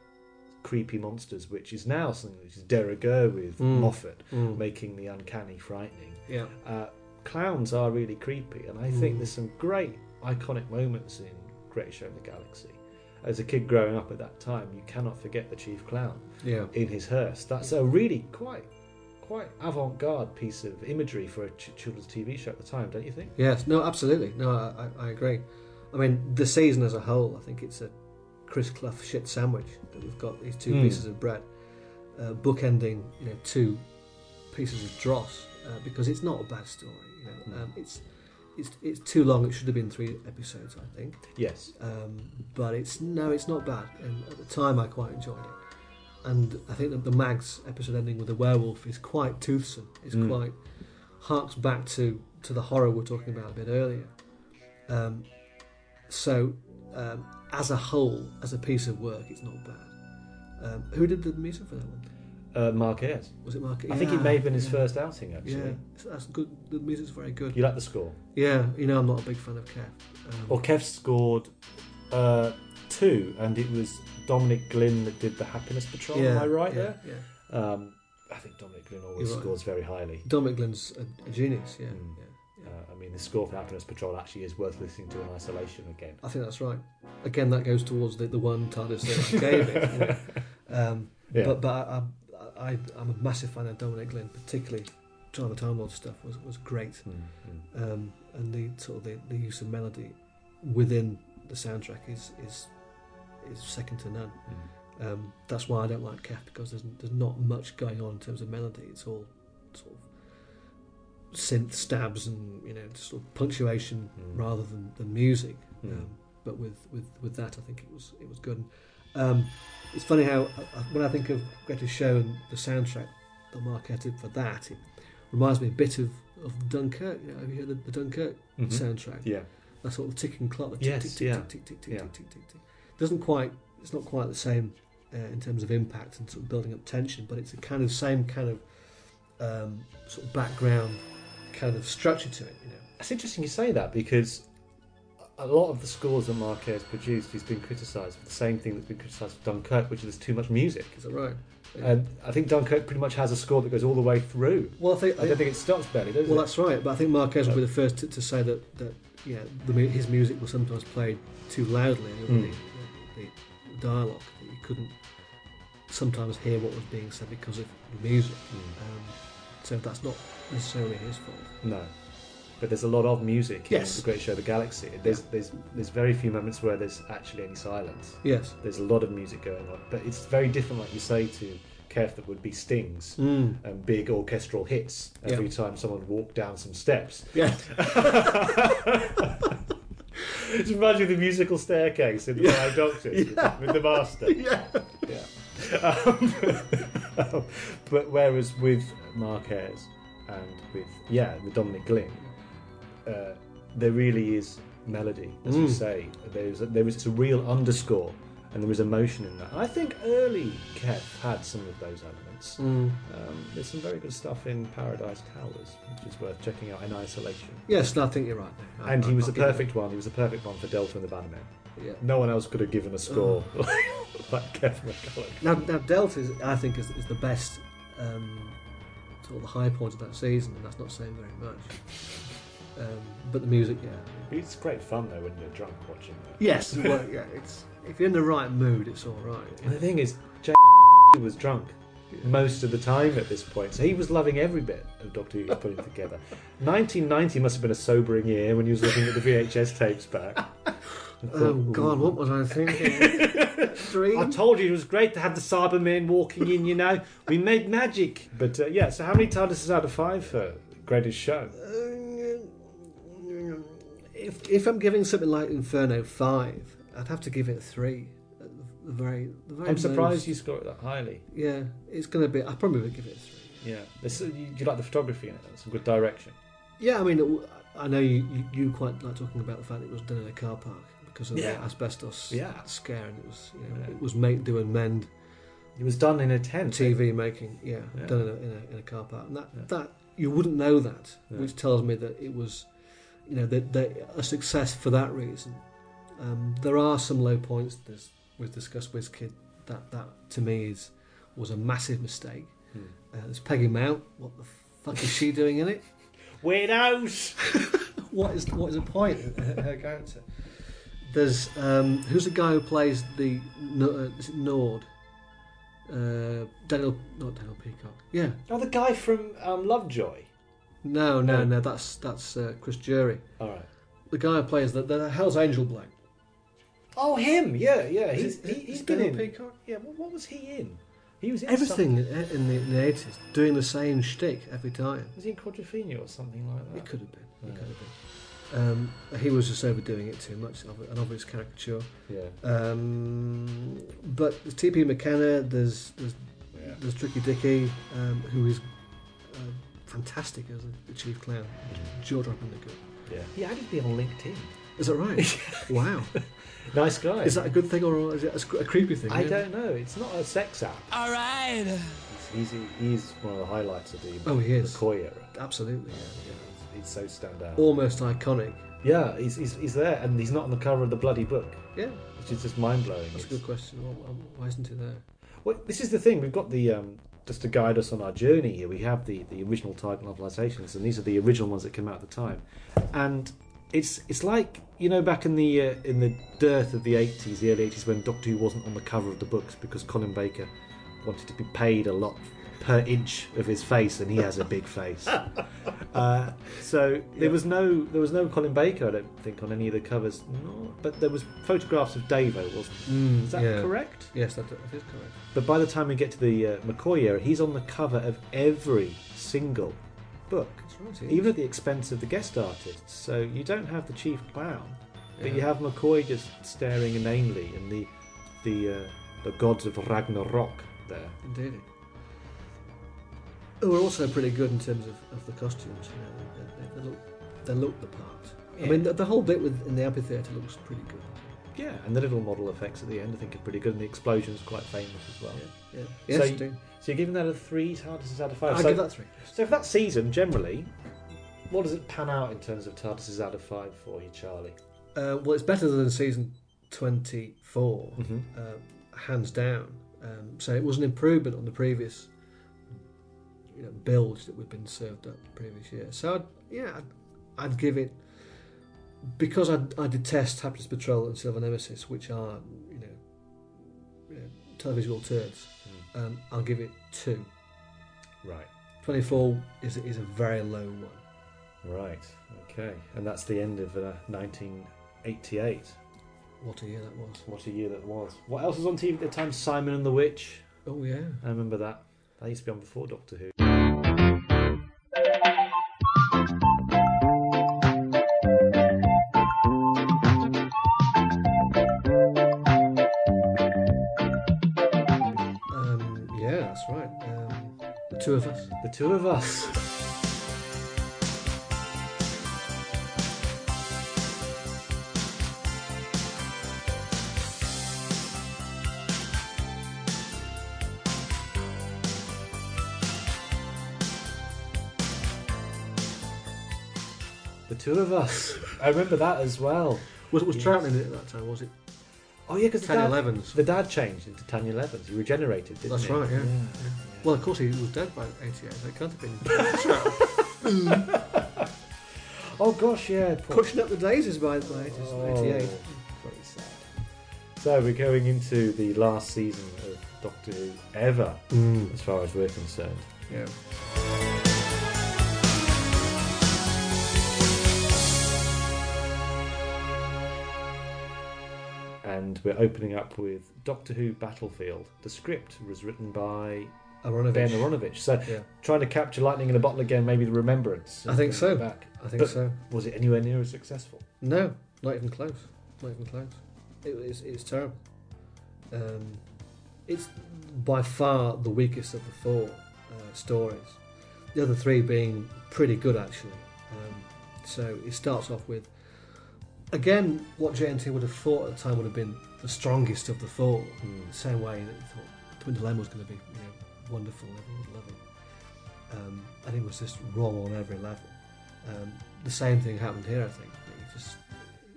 creepy monsters, which is now something which is de rigueur with mm. Moffat, mm. making the uncanny frightening. Yeah. Uh, clowns are really creepy, and I mm. think there's some great iconic moments in Greatest Show in the Galaxy. As a kid growing up at that time, you cannot forget the Chief Clown yeah. in his hearse. That's a really quite... quite avant-garde piece of imagery for a ch- children's T V show at the time, don't you think? Yes, no, absolutely. No, I, I agree. I mean, the season as a whole, I think it's a Chris Clough shit sandwich that we've got these two mm. pieces of bread, uh, bookending, you know, two pieces of dross, uh, because it's not a bad story. You know, mm. um, it's it's it's too long. It should have been three episodes, I think. Yes. Um, but it's no, it's not bad. And at the time, I quite enjoyed it. And I think that the Mags episode ending with the werewolf is quite toothsome. It's mm. quite... harks back to, to the horror we were talking about a bit earlier. Um, so, um, as a whole, as a piece of work, it's not bad. Um, who did the music for that one? Uh, Mark Ayres. Was it Mark Ayres? I think yeah, it may have been his yeah. first outing, actually. Yeah, that's good. The music's very good. You like the score? Yeah, you know I'm not a big fan of Kev. Um, well, Kev scored uh, two, and it was... Dominic Glynn that did the Happiness Patrol, yeah, am I right yeah, there? Yeah. Um, I think Dominic Glynn always right. scores very highly. Dominic Glynn's a, a genius, yeah. Mm. yeah, yeah. Uh, I mean, the score for Happiness Patrol actually is worth listening to in isolation again. I think that's right. Again, that goes towards the, the one TARDIS that I gave it. You know? um, yeah. But, but I, I, I, I'm a massive fan of Dominic Glynn, particularly Trial of the Time Lord stuff was, was great. Mm-hmm. Um, and the sort of the, the use of melody within the soundtrack is is... is second to none. Mm. Um, that's why I don't like Kef, because there's there's not much going on in terms of melody. It's all sort of synth stabs and you know sort of punctuation mm. rather than, than music. Mm. Um, but with, with, with that, I think it was it was good. Um, it's funny how I, when I think of Greatest Show and the soundtrack that Mark Ayres did for that, it reminds me a bit of, of Dunkirk. You know, have you heard the, the Dunkirk mm-hmm. soundtrack? Yeah, that sort of ticking clock. Tick, yes. Tick, tick, yeah. tick, tick, tick, tick, yeah. tick, tick, tick, tick. Doesn't quite. It's not quite the same uh, in terms of impact and sort of building up tension, but it's a kind of same kind of um, sort of background kind of structure to it. You know, it's interesting you say that because a lot of the scores that Mark Ayres produced, he's been criticised for the same thing that's been criticised for Dunkirk, which is there's too much music. Is that right? Yeah. And I think Dunkirk pretty much has a score that goes all the way through. Well, I think I don't I, think it stops barely. Does well, it? That's right. But I think Mark Ayres no. will be the first to, to say that that yeah, the, his music was sometimes played too loudly over mm. the, the, the dialogue. That you couldn't sometimes hear what was being said because of the music. Mm. Um, so that's not necessarily his fault. No. But there's a lot of music yes. in The Great Show of the Galaxy. There's, yeah. there's there's very few moments where there's actually any silence. Yes. There's a lot of music going on. But it's very different, like you say, to Kef that would be stings mm. and big orchestral hits every yeah. time someone walked down some steps. Yeah. Just imagine the musical staircase in The yeah. Five Doctors yeah. with the Master. Yeah. yeah. Um, but whereas with Mark Hares and with, yeah, with Dominic Glynn, Uh, there really is melody, as mm. we say. There's a, there is a real underscore, and there is emotion in that. I think early Kef had some of those elements. Mm. Um, there's some very good stuff in Paradise Towers, which is worth checking out in isolation. Yes, no, I think you're right. I, and I, he was I, the perfect one. He was the perfect one for Delta and the Bannermen. Yeah. No one else could have given a score uh. like Kef McCulloch. Now, now Delta, is, I think, is, is the best, um, sort of the high point of that season, and that's not saying very much. Um, but the music, yeah. It's great fun, though, when you're drunk watching that. Yes, well, yeah, it's, if you're in the right mood, it's all right. And the thing is, J was drunk yeah. most of the time at this point, so he was loving every bit of Doctor Who he was putting together. nineteen ninety must have been a sobering year when he was looking at the V H S tapes back. Thought, oh, God, what was I thinking? I told you it was great to have the Cybermen walking in, you know. We made magic. But, uh, yeah, so how many TARDIS is out of five for Greatest Show? Uh, If, if I'm giving something like Inferno five, I'd have to give it a three. At the very, the very I'm surprised most. You score it that highly. Yeah, it's going to be... I probably would give it a three. Yeah. This, you, you like the photography in it, some good direction. Yeah, I mean, it, I know you, you, you quite like talking about the fact it was done in a car park because of yeah. the asbestos yeah. scare, and it was, you know, yeah. it was make, do and mend. It was done in a tent. T V making, yeah, yeah. done in a, in a, in a car park. And that, yeah. that you wouldn't know that, yeah. which tells me that it was... You know, they're, they're a success for that reason. Um, there are some low points. There's, we've discussed Wizkid. That, that to me, is was a massive mistake. Hmm. Uh, there's Peggy Mount. What the fuck is she doing in it? Widows! What is what is the point in her, her character? There's... Um, who's the guy who plays the... Uh, is it Nord? Uh, Daniel... Not Daniel Peacock. Yeah. Oh, the guy from um, Lovejoy. No, no, no. That's that's uh, Chris Jury. All right. The guy who plays the, the Hell's Angel bloke. Oh, him! Yeah, yeah. He's he, he's been in Peacock. Yeah. What, what was he in? He was in everything something. in the in the eighties, doing the same shtick every time. Was he in Quadrophenia or something like that? It could have been. Yeah. It could have been. Um, he was just overdoing it too much. An obvious caricature. Yeah. Um, but there's T P McKenna. There's there's yeah. there's Tricky Dicky, um, who is. Uh, fantastic as a chief clown, jaw-droppingly good. Yeah, he added me on LinkedIn. Is that right? Wow, nice guy. Is that a good thing or is it a creepy thing? I yeah? don't know. It's not a sex app. All right. He's he's, he's one of the highlights of the oh he is McCoy era. Absolutely. Yeah, yeah. He's, he's so standout. Almost iconic. Yeah, he's, he's he's there, and he's not on the cover of the bloody book. Yeah, which is just mind blowing. That's it's... a good question. Why isn't he there? Well, this is the thing. We've got the. Um, Just to guide us on our journey here, we have the, the original Titan novelizations, and these are the original ones that came out at the time. And it's it's like, you know, back in the uh, in the dearth of the eighties, the early eighties, when Doctor Who wasn't on the cover of the books because Colin Baker wanted to be paid a lot per inch of his face, and he has a big face. Uh, so yeah. there was no there was no Colin Baker, I don't think, on any of the covers. No, but there was photographs of Davo, wasn't there? Mm, is that yeah. correct? Yes, that, that is correct. But by the time we get to the uh, McCoy era, he's on the cover of every single book, that's right, even at the expense of the guest artists. So you don't have the chief clown, but yeah. you have McCoy just staring inanely, and the the uh, the gods of Ragnarok there. Indeed. Who are also pretty good in terms of, of the costumes, you know, they, they, they, look, they look the part. Yeah. I mean, the, the whole bit with, in the amphitheatre looks pretty good. Yeah, and the little model effects at the end I think are pretty good, and the explosion's quite famous as well. Yeah, yeah. Yes, so, you do. So you're giving that a three, TARDISes out of five? I'll so, give that three. So for that season, generally, what does it pan out in terms of TARDISes out of five for you, Charlie? Uh, well, it's better than season twenty-four, mm-hmm. uh, hands down. Um, so it was an improvement on the previous... You know, bilge that we've been served up the previous year. So I'd, yeah, I'd, I'd give it because I, I detest Happiness Patrol and Silver Nemesis, which are, you know, you know televisual turds, mm. um, I'll give it two. Right. twenty-four is is a very low one. Right. Okay. And that's the end of uh, nineteen eighty-eight. What a year that was. What a year that was. What else was on T V at the time? Simon and the Witch. Oh, yeah. I remember that. That used to be on before Doctor Who. Um, yeah, that's right. Um, the two of us. The two of us. Two of us. I remember that as well. Was was yes. Troutman in it at that time? Was it? Oh yeah, because the dad. Levens. The dad changed into Tanya Levens. He regenerated, didn't That's he? That's right. Yeah. Yeah, yeah. Well, of course he was dead by eighty-eight, so it can't have been. Oh gosh, yeah. Pushing up the daisies by by eighty-eight. Oh, very sad. So we're going into the last season of Doctor Who ever, mm. as far as we're concerned. Yeah. And we're opening up with Doctor Who Battlefield. The script was written by Aronovich. Ben Aronovich. So yeah. trying to capture lightning in a bottle again, maybe the remembrance. I think so. Back. I think but so. Was it anywhere near as successful? No, not even close. Not even close. It was. It's terrible. Um, it's by far the weakest of the four uh, stories. The other three being pretty good actually. Um, so it starts off with. Again, what J N T would have thought at the time would have been the strongest of the four, mm. the same way that they thought Twin Dilemma was going to be, you know, wonderful, everyone would love it. Um, and it was just wrong on every level. Um, the same thing happened here, I think. He just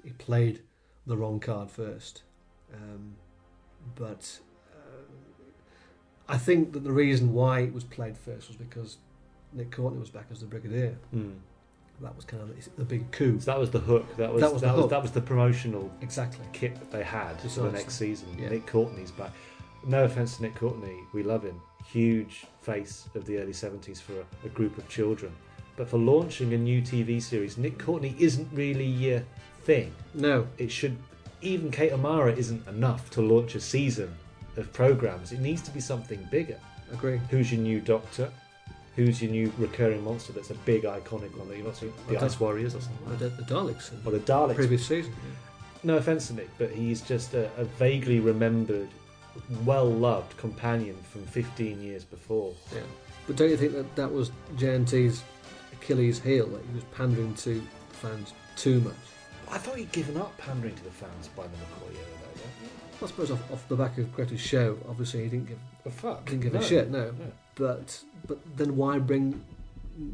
he played the wrong card first. Um, but uh, I think that the reason why it was played first was because Nick Courtney was back as the Brigadier. Mm. That was kind of the big coup. So that was the hook. That was that was that, the was, hook. that was the promotional exactly kit that they had Precisely. for the next season. Yeah. Nick Courtney's back. No offence to Nick Courtney, we love him. Huge face of the early seventies for a, a group of children. But for launching a new T V series, Nick Courtney isn't really your thing. No, it should. Even Kate O'Mara isn't enough to launch a season of programmes. It needs to be something bigger. Agree. Who's your new doctor? Who's your new recurring monster that's a big iconic one that you've not seen? The Ice Warriors or something like that. The Daleks. Or the Daleks. Previous season. No offence to Nick, but he's just a, a vaguely remembered, well-loved companion from fifteen years before. Yeah. But don't you think that that was J N T's Achilles heel, that he was pandering to the fans too much? I thought he'd given up pandering to the fans by the McCoy era, though, yeah? I suppose off, off the back of Greatest Show, obviously he didn't give a fuck. Didn't give no. a shit, no. no. But but then why bring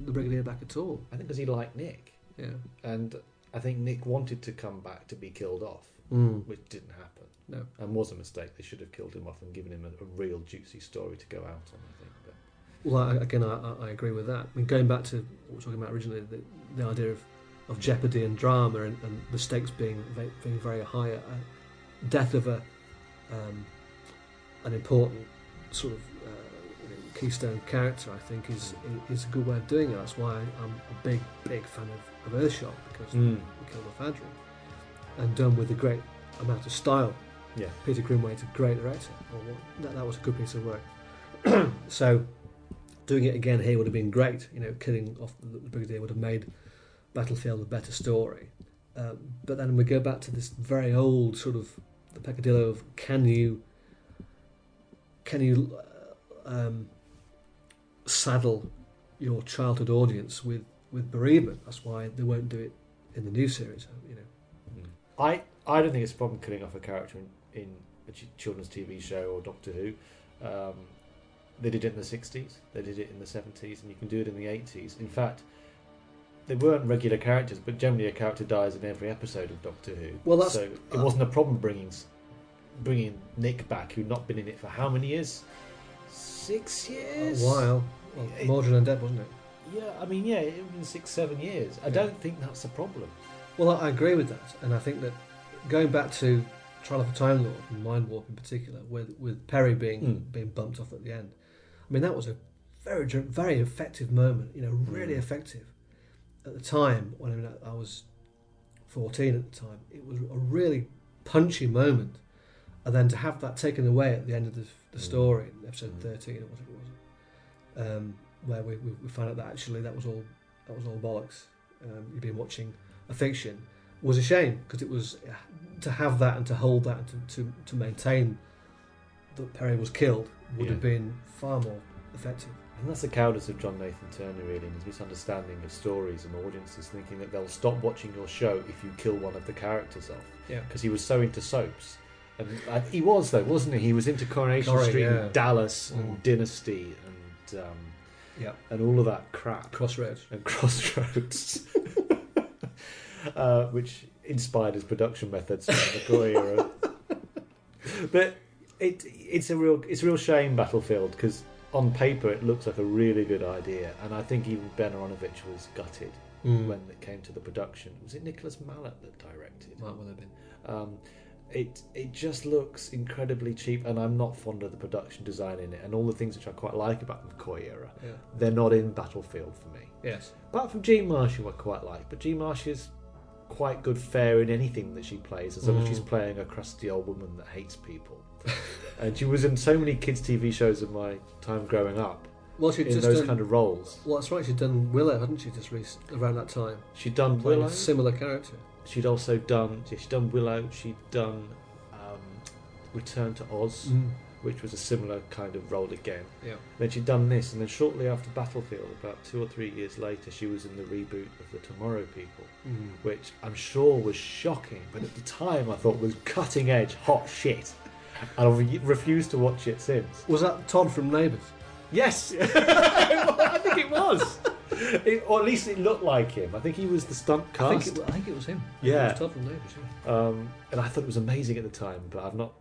the Brigadier back at all? I think because he liked Nick. Yeah. And I think Nick wanted to come back to be killed off, mm. which didn't happen. No. And was a mistake. They should have killed him off and given him a, a real juicy story to go out on, I think. But... Well, I, again, I, I agree with that. I mean, going back to what we were talking about originally, the, the idea of, of jeopardy and drama and, and the stakes being, being very high, uh, death of a um, an important sort of... Uh, keystone character, I think, is is a good way of doing it. That's why I'm a big, big fan of, of Earthshot, because mm. they killed off Adrian, and done with a great amount of style. Yeah, Peter Greenway's a great director. Or what, that, that was a good piece of work. So, doing it again here would have been great. You know, killing off the, the Brigadier would have made Battlefield a better story. Uh, but then we go back to this very old sort of the peccadillo of can you, can you. Um, saddle your childhood audience with, with bereavement. That's why they won't do it in the new series, you know. Mm. I, I don't think it's a problem killing off a character in, in a ch- children's T V show or Doctor Who. Um, they did it in the sixties, they did it in the seventies, and you can do it in the eighties. In fact, they weren't regular characters, but generally a character dies in every episode of Doctor Who. Well, that's, so it uh, wasn't a problem bringing, bringing Nick back, who'd not been in it for how many years? Six years? A while. Well, it, more than dead, wasn't it? Yeah, I mean, yeah, it would have been six, seven years. I yeah. don't think that's a problem. Well, I agree with that, and I think that going back to Trial of the Time Lord and Mind Warp in particular, with with Perry being mm. being bumped off at the end, I mean that was a very very effective moment. You know, really mm. effective at the time. When I mean, I was fourteen at the time. It was a really punchy moment, and then to have that taken away at the end of the, the mm. story, in episode mm. thirteen, or whatever it was, um, where we, we we found out that actually that was all that was all bollocks. Um, you've been watching a fiction, was a shame, because it was to have that and to hold that and to, to, to maintain that Perry was killed would yeah. have been far more effective. And that's the cowardice of John Nathan-Turner, really, and his misunderstanding of stories and audiences, thinking that they'll stop watching your show if you kill one of the characters off. Yeah. Because he was so into soaps. And, and he was, though, wasn't he? He was into Coronation Corey, Street yeah. and Dallas mm. and Dynasty and um, yeah. and all of that crap. Crossroads. And Crossroads. Uh, which inspired his production methods, McCoy. But it it's a real it's a real shame, Battlefield, because on paper it looks like a really good idea, and I think even Ben Aronovich was gutted mm. when it came to the production. Was it Nicholas Mallett that directed? Might well have been. Um, it it just looks incredibly cheap, and I'm not fond of the production design in it, and all the things which I quite like about the McCoy era, yeah. they're not in Battlefield for me. Yes, apart from Jean Marsh, who I quite like, but Jean Marsh is quite good fare in anything that she plays, as long mm. as she's playing a crusty old woman that hates people. And she was in so many kids' T V shows of my time growing up, well, in just those done, kind of roles. Well, that's right, she'd done Willow, hadn't she, just around that time? She'd done Willow. Playing a similar character. She'd also done, yeah, she'd done Willow, she'd done um, Return to Oz, mm. which was a similar kind of role again. Yeah. Then she'd done this, and then shortly after Battlefield, about two or three years later, she was in the reboot of The Tomorrow People, mm. which I'm sure was shocking, but at the time I thought was cutting-edge hot shit, and I've re- refused to watch it since. Was that Todd from Neighbours? Yes! I think it was! It, or at least it looked like him. I think he was the stunt cast. I think it, I think it was him. Yeah. It was Todd from Neighbours, yeah. Um, and I thought it was amazing at the time, but I've not...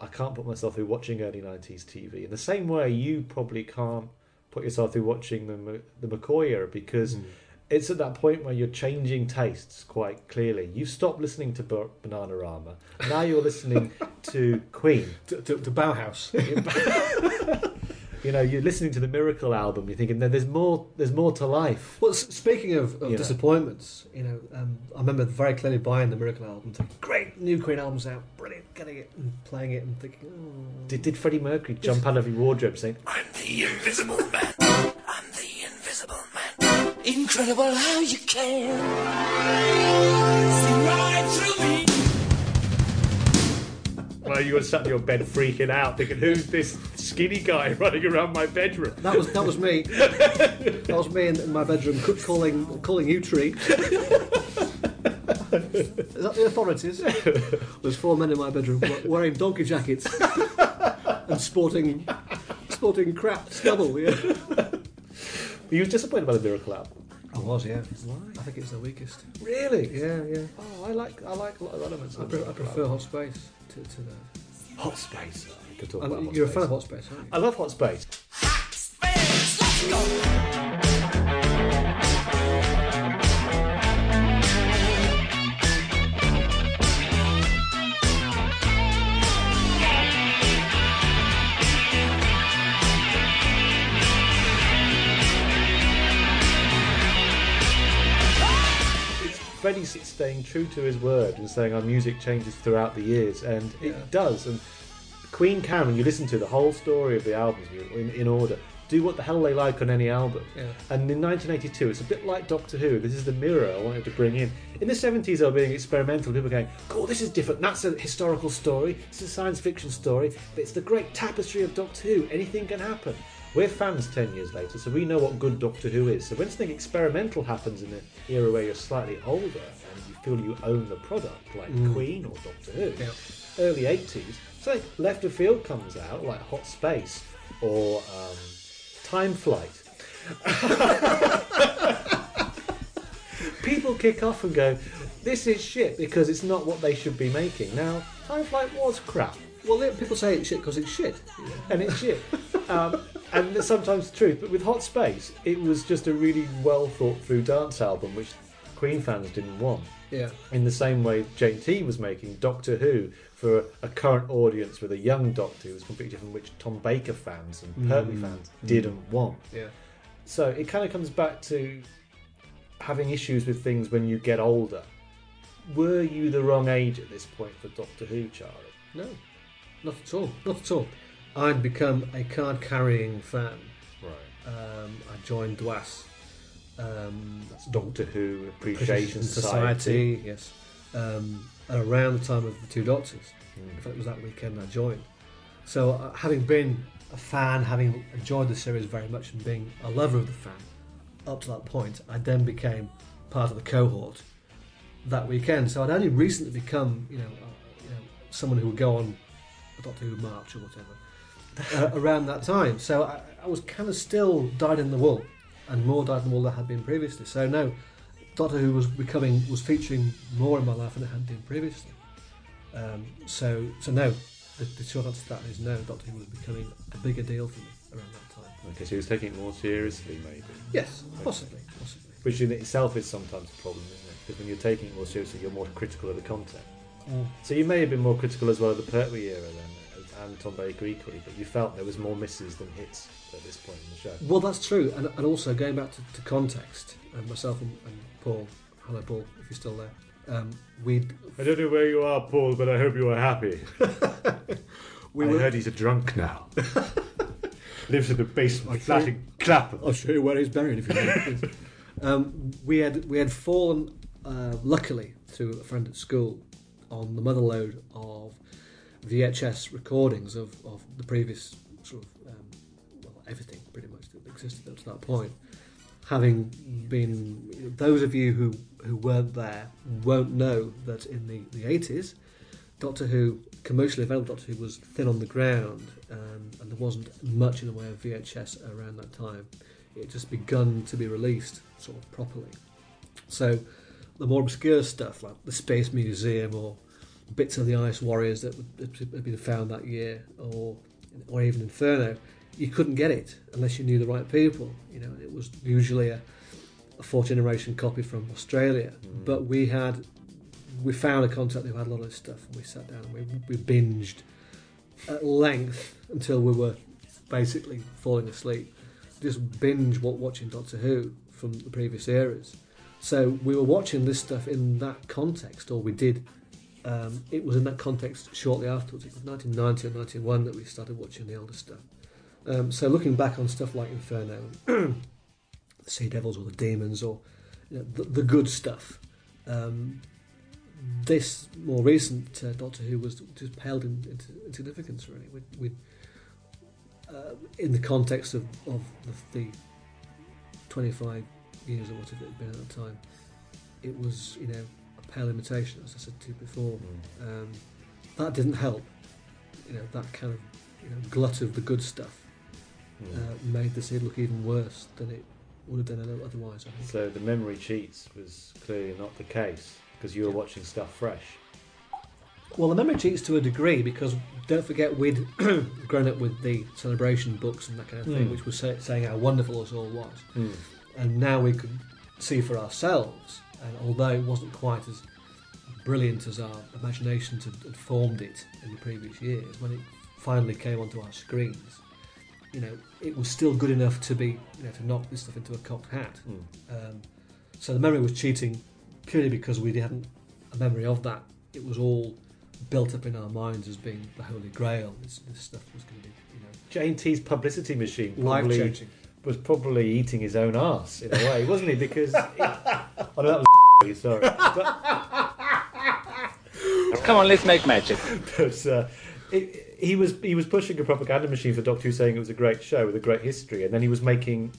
I can't put myself through watching early nineties T V in the same way you probably can't put yourself through watching the the McCoy era, because mm. it's at that point where you're changing tastes quite clearly. You've stopped listening to B- Bananarama. Now you're listening to Queen. To, to, to Bauhaus. You know, you're listening to the Miracle album. You're thinking, there's more There's more to life. Well, speaking of, of you disappointments, know. you know, um, I remember very clearly buying the Miracle album, thinking, great, new Queen album's out, brilliant, getting it and playing it and thinking, oh. Did, did Freddie Mercury jump out of your wardrobe saying, I'm the Invisible Man, I'm the Invisible Man, incredible how you can see right through me? Well, you were sat in your bed freaking out, thinking, who's this skinny guy running around my bedroom? That was that was me. That was me in, in my bedroom, calling calling you Tree. Is that the authorities? There's four men in my bedroom wearing donkey jackets and sporting sporting crap stubble. Yeah. You were disappointed by the Miracle album. I was, yeah. Why? I think it's the weakest. Really? Yeah, yeah. Oh, I like I like a lot of elements. I, pre- I prefer Hot Space. To, to the... Hot Space. I could talk about Hot You're Space. A fan of Hot Space, aren't you? I love Hot Space. Hot Space, let's go. It's Freddie staying true to his word and saying our music changes throughout the years, and it yeah. does. And Queen can, when you listen to the whole story of the albums in, in order, do what the hell they like on any album. Yeah. And in nineteen eighty-two, it's a bit like Doctor Who. This is the mirror I wanted to bring in. In the seventies, they were being experimental. People were going, "Cool, this is different. That's a historical story. It's a science fiction story. But it's the great tapestry of Doctor Who. Anything can happen." We're fans ten years later, so we know what good Doctor Who is. So when something experimental happens in an era where you're slightly older and you feel you own the product, like mm. Queen or Doctor Who, yeah. early eighties, so Left of Field comes out, like Hot Space or um, Time Flight. People kick off and go, this is shit, because it's not what they should be making. Now, Time Flight was crap. Well, people say it's shit because it's shit. Yeah. And it's shit. Um, and that's sometimes the truth. But with Hot Space, it was just a really well thought through dance album, which Queen fans didn't want. Yeah. In the same way Jane T was making Doctor Who for a current audience with a young Doctor who was completely different, which Tom Baker fans and Pertwee mm. fans mm. didn't want. Yeah. So it kind of comes back to having issues with things when you get older. Were you the wrong age at this point for Doctor Who, Charlie? No, not at all. Not at all. I'd become a card-carrying fan. Right. Um, I joined D W A S. Um, That's Doctor Who Appreciation Society. Society. Yes. Um, around the time of the Two Doctors. Mm. In fact, it was that weekend I joined. So, uh, having been a fan, having enjoyed the series very much, and being a lover of the fan up to that point, I then became part of the cohort that weekend. So I'd only recently become, you know, uh, you know someone who would go on a Doctor Who march or whatever uh, around that time. So I, I was kind of still dyed in the wool, and more dyed in the wool than I had been previously. So no, Doctor Who was becoming was featuring more in my life than it had been previously. Um, so so no, the, the short answer to that is no. Doctor Who was becoming a bigger deal for me around that time. Okay, so he was taking it more seriously, maybe. Yes, possibly, possibly. Which in itself is sometimes a problem, isn't it? Because when you're taking it more seriously, you're more critical of the content. Mm. So you may have been more critical as well of the Pertwee era then, and Tom Baker equally, but you felt there was more misses than hits at this point in the show. Well, that's true, and, and also going back to, to context, and myself and, and Paul, hello Paul, if you're still there, um, we'd... I don't know where you are, Paul, but I hope you are happy. we I were... heard he's a drunk now. Lives in the basement, flashing clap. I'll show you where he's buried if you want. um, we had we had fallen, uh, luckily, to a friend at school on the motherlode of V H S recordings of, of the previous sort of um, well everything pretty much that existed up to that point. Having been, you know, those of you who, who weren't there won't know that in the the eighties, Doctor Who, commercially available Doctor Who, was thin on the ground, um, and there wasn't much in the way of V H S around that time. It had just begun to be released sort of properly. So the more obscure stuff like the Space Museum or bits of the Ice Warriors that had been found that year, or or even Inferno, you couldn't get it unless you knew the right people. You know, it was usually a, a fourth generation copy from Australia, mm. but we had. We found a contact who had a lot of this stuff, and we sat down and we, we binged at length until we were basically falling asleep. Just binge watching Doctor Who from the previous eras. So we were watching this stuff in that context, or we did. Um, it was in that context shortly afterwards. It was nineteen ninety or ninety-one that we started watching the older stuff. Um, so looking back on stuff like Inferno, the Sea Devils or the Demons, or you know, the, the good stuff. Um, This more recent uh, Doctor Who was just paled in, into insignificance, really, with, with, uh, in the context of, of the, the twenty-five years or whatever it had been at the time. It was, you know, a pale imitation, as I said to you before. Mm. Um, that didn't help. You know, that kind of you know, glut of the good stuff mm. uh, made the seed look even worse than it would have done otherwise, I think. So the memory cheats was clearly not the case, because you were watching stuff fresh. Well, the memory cheats to a degree, because don't forget we'd grown up with the celebration books and that kind of thing, mm. which was say, saying how wonderful it all was. Mm. And now we could see for ourselves, and although it wasn't quite as brilliant as our imaginations had, had formed it in the previous years, when it finally came onto our screens, you know, it was still good enough to be, you know, to knock this stuff into a cocked hat. Mm. Um, so the memory was cheating, purely because we hadn't a memory of that. It was all built up in our minds as being the holy grail. This, this stuff was going to be, you know... Jane T's publicity machine probably was probably eating his own arse, in a way, wasn't he? Because... It, oh, no, that was... sorry. But, come on, let's make magic. But, uh, it, he was he was pushing a propaganda machine for Doctor Who, saying it was a great show with a great history, and then he was making...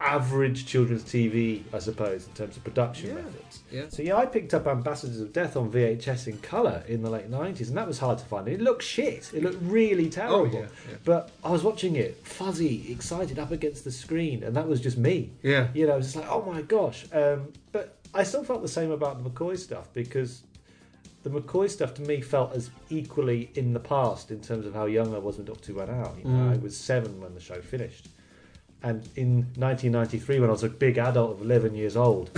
average children's T V, I suppose, in terms of production yeah. methods. Yeah. So yeah, I picked up Ambassadors of Death on V H S in colour in the late nineties, and that was hard to find. It looked shit. It looked really terrible. Oh, yeah, yeah. But I was watching it, fuzzy, excited, up against the screen, and that was just me. Yeah. You know, I was just like, oh my gosh. Um, but I still felt the same about the McCoy stuff, because the McCoy stuff to me felt as equally in the past in terms of how young I was when Doctor Who went out. You know, mm. I was seven when the show finished. And in nineteen ninety-three, when I was a big adult of eleven years old,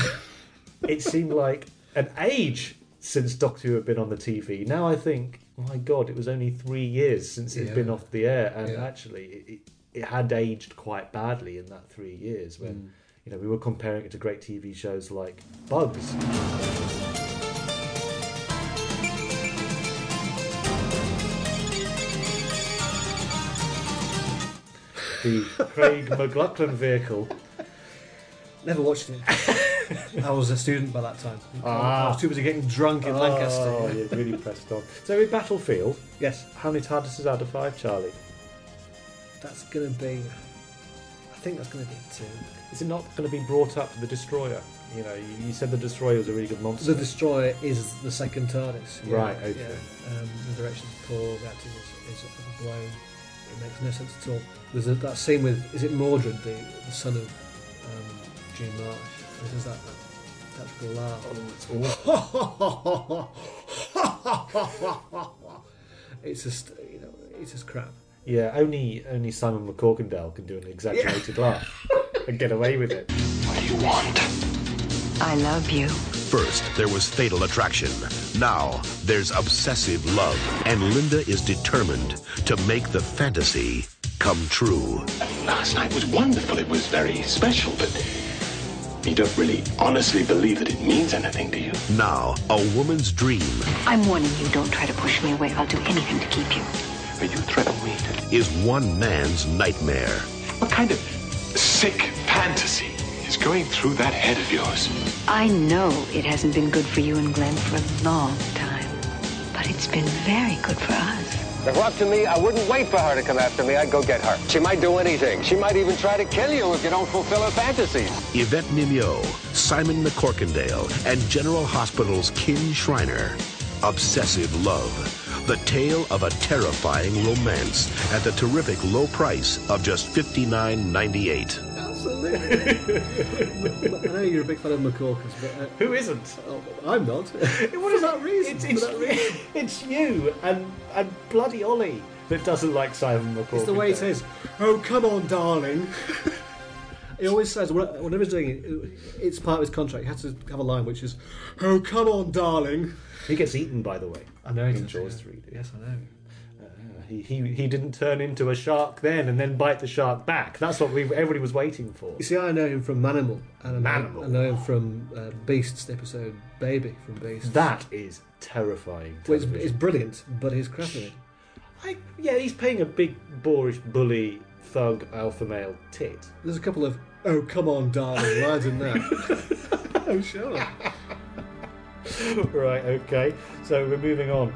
it seemed like an age since Doctor Who had been on the T V. Now I think, my God, it was only three years since it's yeah. been off the air, and yeah. actually it, it had aged quite badly in that three years when mm. you know we were comparing it to great T V shows like Bugs. The Craig McLachlan vehicle. Never watched it. I was a student by that time. Ah. I was too busy getting drunk in oh, Lancaster. Oh, you really pressed on. So in Battlefield, yes. How many TARDISes out of five, Charlie? That's going to be... I think that's going to be two. Is it not going to be brought up to the Destroyer? You know, you, you said the Destroyer was a really good monster. The Destroyer is the second TARDIS. Yeah, right, okay. Yeah. Um, the direction of Paul's acting is, is overblown. It makes no sense at all. There's a, that scene with, is it Mordred, the, the son of um, Gene Marsh? There's that theatrical laugh. Oh, it's awful. It's just, you know, it's just crap. Yeah, only only Simon McCorkindale can do an exaggerated yeah. laugh and get away with it. What do you want? I love you. First, there was fatal attraction. Now, there's obsessive love. And Linda is determined to make the fantasy come true. I mean, last night was wonderful. It was very special, but you don't really honestly believe that it means anything to you. Now, a woman's dream. I'm warning you, don't try to push me away. I'll do anything to keep you. Are you threatening me? Is one man's nightmare. What kind of sick fantasy is going through that head of yours? I know it hasn't been good for you and Glenn for a long time, but it's been very good for us. If it were up to me, I wouldn't wait for her to come after me. I'd go get her. She might do anything. She might even try to kill you if you don't fulfill her fantasies. Yvette Mimieux, Simon McCorkindale, and General Hospital's Kin Shriner. Obsessive Love. The tale of a terrifying romance at the terrific low price of just fifty-nine ninety-eight. I know you're a big fan of McCorkins, but uh, who isn't? I'm not. What is that reason? It's, it's, that reason? It's you and and bloody Ollie that doesn't like Simon McCorkins. It's the way he says, "Oh come on, darling." He always says whenever he's doing it, it's part of his contract. He has to have a line which is, "Oh come on, darling." He gets eaten, by the way. I know he enjoys three. Yes, I know. He, he he didn't turn into a shark then and then bite the shark back. That's what we everybody was waiting for. You see, I know him from Manimal. And Manimal. I know him from uh, Beasts, the episode Baby from Beasts. That is terrifying. Well, it's, it's brilliant, but he's crappy. I Yeah, he's paying a big, boorish, bully, thug, alpha male tit. There's a couple of, oh, come on, darling, lines in there. Oh, sure. Right, okay. So we're moving on.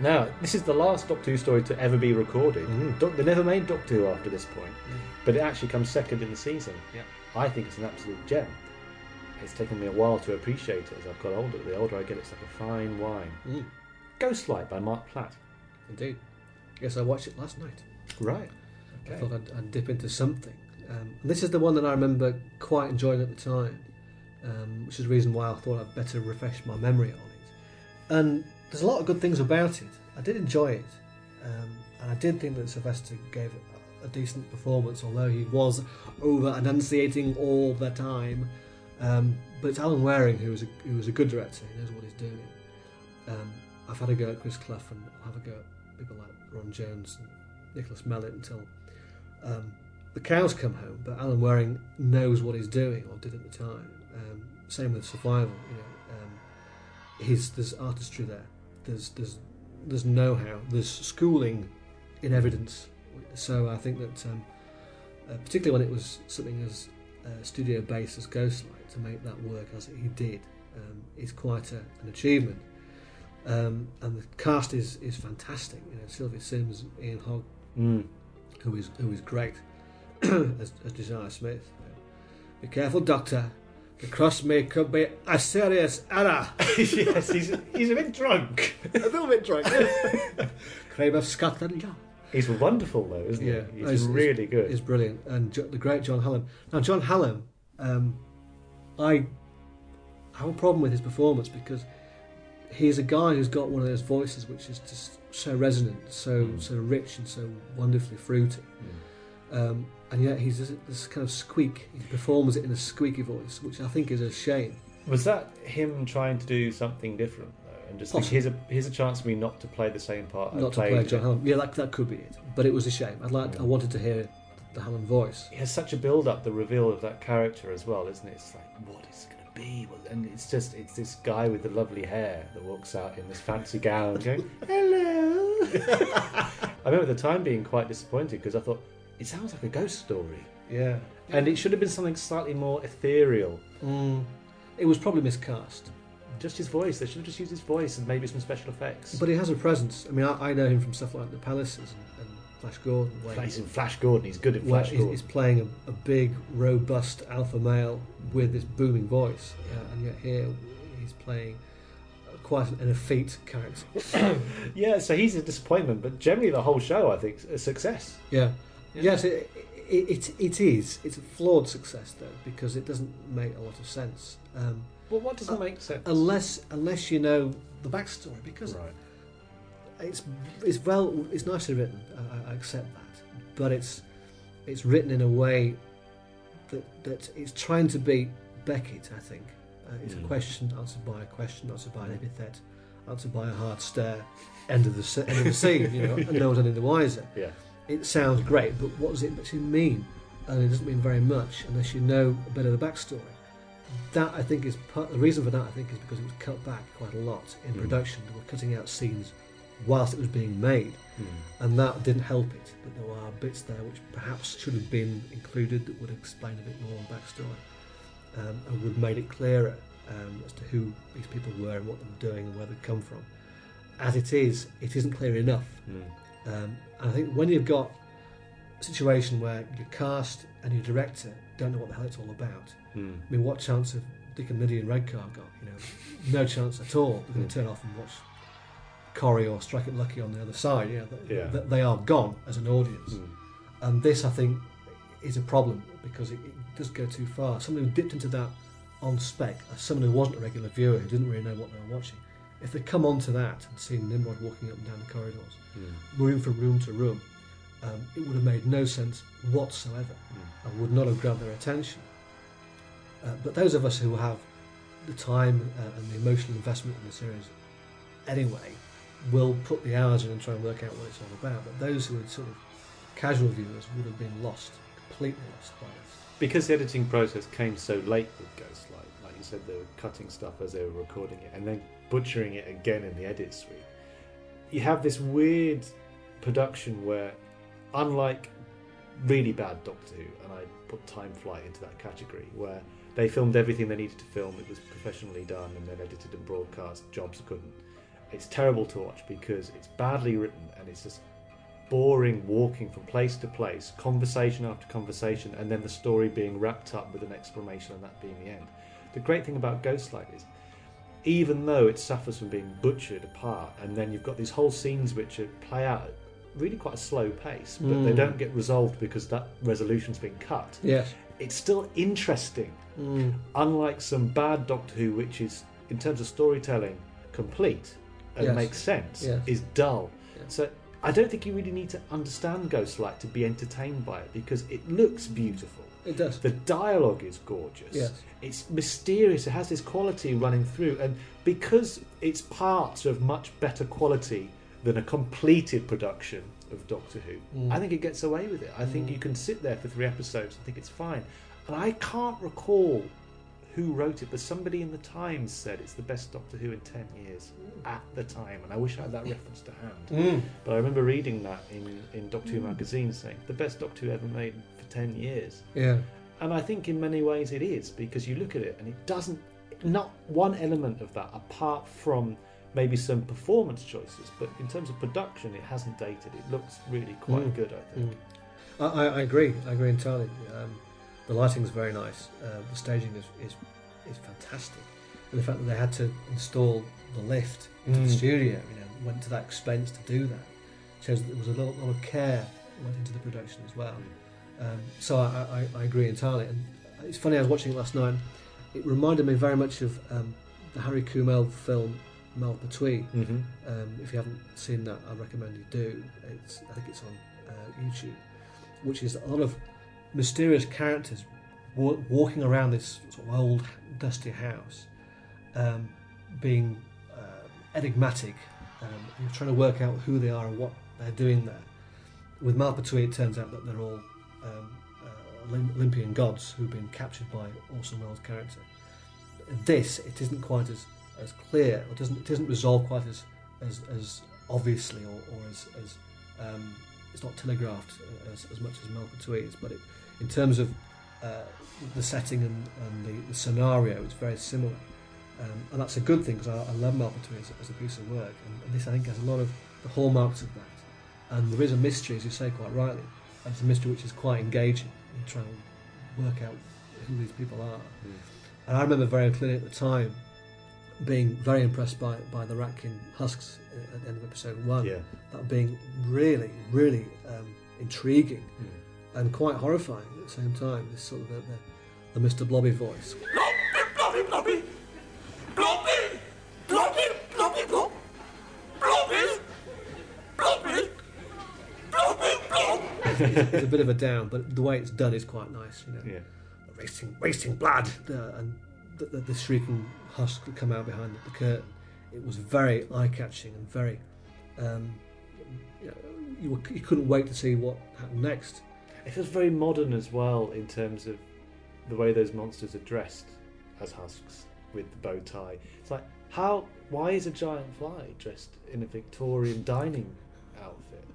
Now, this is the last Doctor Who story to ever be recorded. Mm-hmm. They never made Doctor Who after this point, mm. but it actually comes second in the season. Yeah. I think it's an absolute gem. It's taken me a while to appreciate it as I've got older. The older I get, it's like a fine wine. Mm. Ghost Light by Mark Platt. Indeed. Yes, I watched it last night. Right. Okay. I thought I'd, I'd dip into something. Um, and this is the one that I remember quite enjoying at the time, um, which is the reason why I thought I'd better refresh my memory on it. And there's a lot of good things about it. I did enjoy it, um, and I did think that Sylvester gave a, a decent performance, although he was over-enunciating all the time. Um, but it's Alan Waring who is a, who is a good director. He knows what he's doing. Um, I've had a go at Chris Clough, and I'll have a go at people like Ron Jones and Nicholas Mallett until um, the cows come home. But Alan Waring knows what he's doing, or did at the time. Um, same with Survival. You know, um, his there's artistry there. There's there's there's know-how, there's schooling in evidence. So I think that um, uh, particularly when it was something as uh, studio-based as Ghostlight, to make that work as he did um, is quite a, an achievement. Um, and the cast is, is fantastic. You know, Sylvia Sims, Ian Hogg, mm. who is who is great as, as Desire Smith. Be careful, Doctor. The cross may could be a serious error. Yes, he's he's a bit drunk. A little bit drunk. Crime of Scotland Yard. He's wonderful though, isn't yeah. he? He's, he's really good. He's brilliant. And the great John Hallam. Now, John Hallam, um, I have a problem with his performance because he's a guy who's got one of those voices which is just so resonant, so mm. so rich and so wonderfully fruity. Mm. Um, And yet he's this, this kind of squeak. He performs it in a squeaky voice, which I think is a shame. Was that him trying to do something different, though? And just think, here's a here's a chance for me not to play the same part. Not I to play John Hammond. Yeah, that that could be it. But it was a shame. I'd like. Yeah. I wanted to hear the Hammond voice. It has such a build-up, the reveal of that character as well, isn't it? It's like, what is it going to be? And it's just, it's this guy with the lovely hair that walks out in this fancy gown going, hello. I remember at the time being quite disappointed because I thought, it sounds like a ghost story. Yeah. And it should have been something slightly more ethereal. Mm. It was probably miscast. Just his voice. They should have just used his voice and maybe some special effects. But he has a presence. I mean, I, I know him from stuff like The Palaces and, and Flash Gordon. He's in Flash Gordon. He's good at Flash Gordon. He's playing a, a big, robust alpha male with this booming voice. Yeah. Uh, and yet here he's playing quite an effete character. Yeah, so he's a disappointment. But generally the whole show, I think, is a success. Yeah. Yeah. Yes, it, it, it, it is. It's a flawed success, though, because it doesn't make a lot of sense. Um, well, what doesn't uh, make sense? Unless, unless you know the backstory, because right. it's it's well, it's nicely written. I, I accept that, but it's it's written in a way that that it's trying to be Beckett. I think uh, it's mm. a question answered by a question, answered by an epithet, answered by a hard stare. End of the end of the scene, you know, and no one's any the wiser. Yeah. It sounds great, but what does it actually mean? And it doesn't mean very much unless you know a bit of the backstory. That, I think, is part, the reason for that, I think, is because it was cut back quite a lot in mm. production. They were cutting out scenes whilst it was being made, mm. and that didn't help it. But there are bits there which perhaps should have been included that would explain a bit more on backstory um, and would have made it clearer um, as to who these people were and what they were doing and where they'd come from. As it is, it isn't clear enough. Mm. Um, and I think when you've got a situation where your cast and your director don't know what the hell it's all about, mm. I mean, what chance have Dick and Middy and Redcar got? You know, no chance at all. They're going to turn off and watch Corrie or Strike It Lucky on the other side. You know, they, yeah, they are gone as an audience. Mm. And this, I think, is a problem because it, it does go too far. Someone who dipped into that on spec, as someone who wasn't a regular viewer, who didn't really know what they were watching, if they come onto that and see Nimrod walking up and down the corridors, mm. moving from room to room, um, it would have made no sense whatsoever mm. and would not have grabbed their attention. Uh, but those of us who have the time uh, and the emotional investment in the series anyway will put the hours in and try and work out what it's all about. But those who are sort of casual viewers would have been lost, completely lost by this. Because the editing process came so late with Ghost Light, like you said, they were cutting stuff as they were recording it and then butchering it again in the edit suite. You have this weird production where, unlike really bad Doctor Who, and I put Time Flight into that category, where they filmed everything they needed to film, it was professionally done, and then edited and broadcast, Jobs couldn't. It's terrible to watch because it's badly written and it's just boring, walking from place to place, conversation after conversation, and then the story being wrapped up with an exclamation and that being the end. The great thing about Ghost Light is, even though it suffers from being butchered apart, and then you've got these whole scenes which play out at really quite a slow pace, but mm. they don't get resolved because that resolution's been cut. Yes. It's still interesting, mm. unlike some bad Doctor Who, which is, in terms of storytelling, complete and yes. makes sense, yes. is dull. Yes. So I don't think you really need to understand Ghost Light to be entertained by it, because it looks beautiful. It does. The dialogue is gorgeous. Yes. It's mysterious. It has this quality running through, and because it's parts of much better quality than a completed production of Doctor Who, mm. I think it gets away with it. I think mm. you can sit there for three episodes and think it's fine. And I can't recall who wrote it, but somebody in the Times said it's the best Doctor Who in ten years mm. at the time, and I wish I had that reference to hand. Mm. But I remember reading that in, in Doctor mm. Who magazine saying, the best Doctor Who ever made for ten years. Yeah. And I think in many ways it is, because you look at it and it doesn't, not one element of that, apart from maybe some performance choices, but in terms of production, it hasn't dated. It looks really quite mm. good, I think. Mm. I, I agree. I agree entirely. Um, the lighting's very nice. Uh, the staging is, is is fantastic. And the fact that they had to install the lift into mm. the studio, you know, went to that expense to do that, shows that there was a lot, lot of care that went into the production as well. Mm. Um, so I, I, I agree entirely. And it's funny, I was watching it last night. It reminded me very much of um, the Harry Kumel film Malpatui. Mm-hmm. um, if you haven't seen that, I recommend you do. It's, I think it's on uh, YouTube, which is a lot of mysterious characters wa walking around this sort of old, dusty house, um, being uh, enigmatic, um, and you're trying to work out who they are and what they're doing there. With Malpatui, it turns out that they're all um, uh, Olympian gods who've been captured by Orson Welles' character. This, it isn't quite as, as clear, or doesn't, it doesn't resolve quite as as, as obviously, or, or as, as um, it's not telegraphed as, as much as Malpatui is, but it, in terms of uh, the setting and, and the, the scenario, it's very similar. Um, and that's a good thing, because I, I love Malpatui as, as a piece of work, and, and this, I think, has a lot of the hallmarks of that. And there is a mystery, as you say quite rightly, and it's a mystery which is quite engaging in trying to work out who these people are. Yeah. And I remember very clearly at the time being very impressed by, by the Ratkin husks at the end of episode one. Yeah. That being really, really um, intriguing, yeah, and quite horrifying at the same time. This sort of the, the, the Mister Blobby voice. Blobby, blobby, blobby! Blobby! Blobby, blobby, blob! Blobby! Blobby! Blobby, blob! It's, it's a bit of a down, but the way it's done is quite nice, you know. Yeah. Wasting, wasting blood, uh, and the, the, the shrieking husk that come out behind the curtain. It was very eye-catching and very. Um, you know, you, were, you couldn't wait to see what happened next. It feels very modern as well in terms of the way those monsters are dressed as husks with the bow tie. It's like, how? Why is a giant fly dressed in a Victorian dining outfit?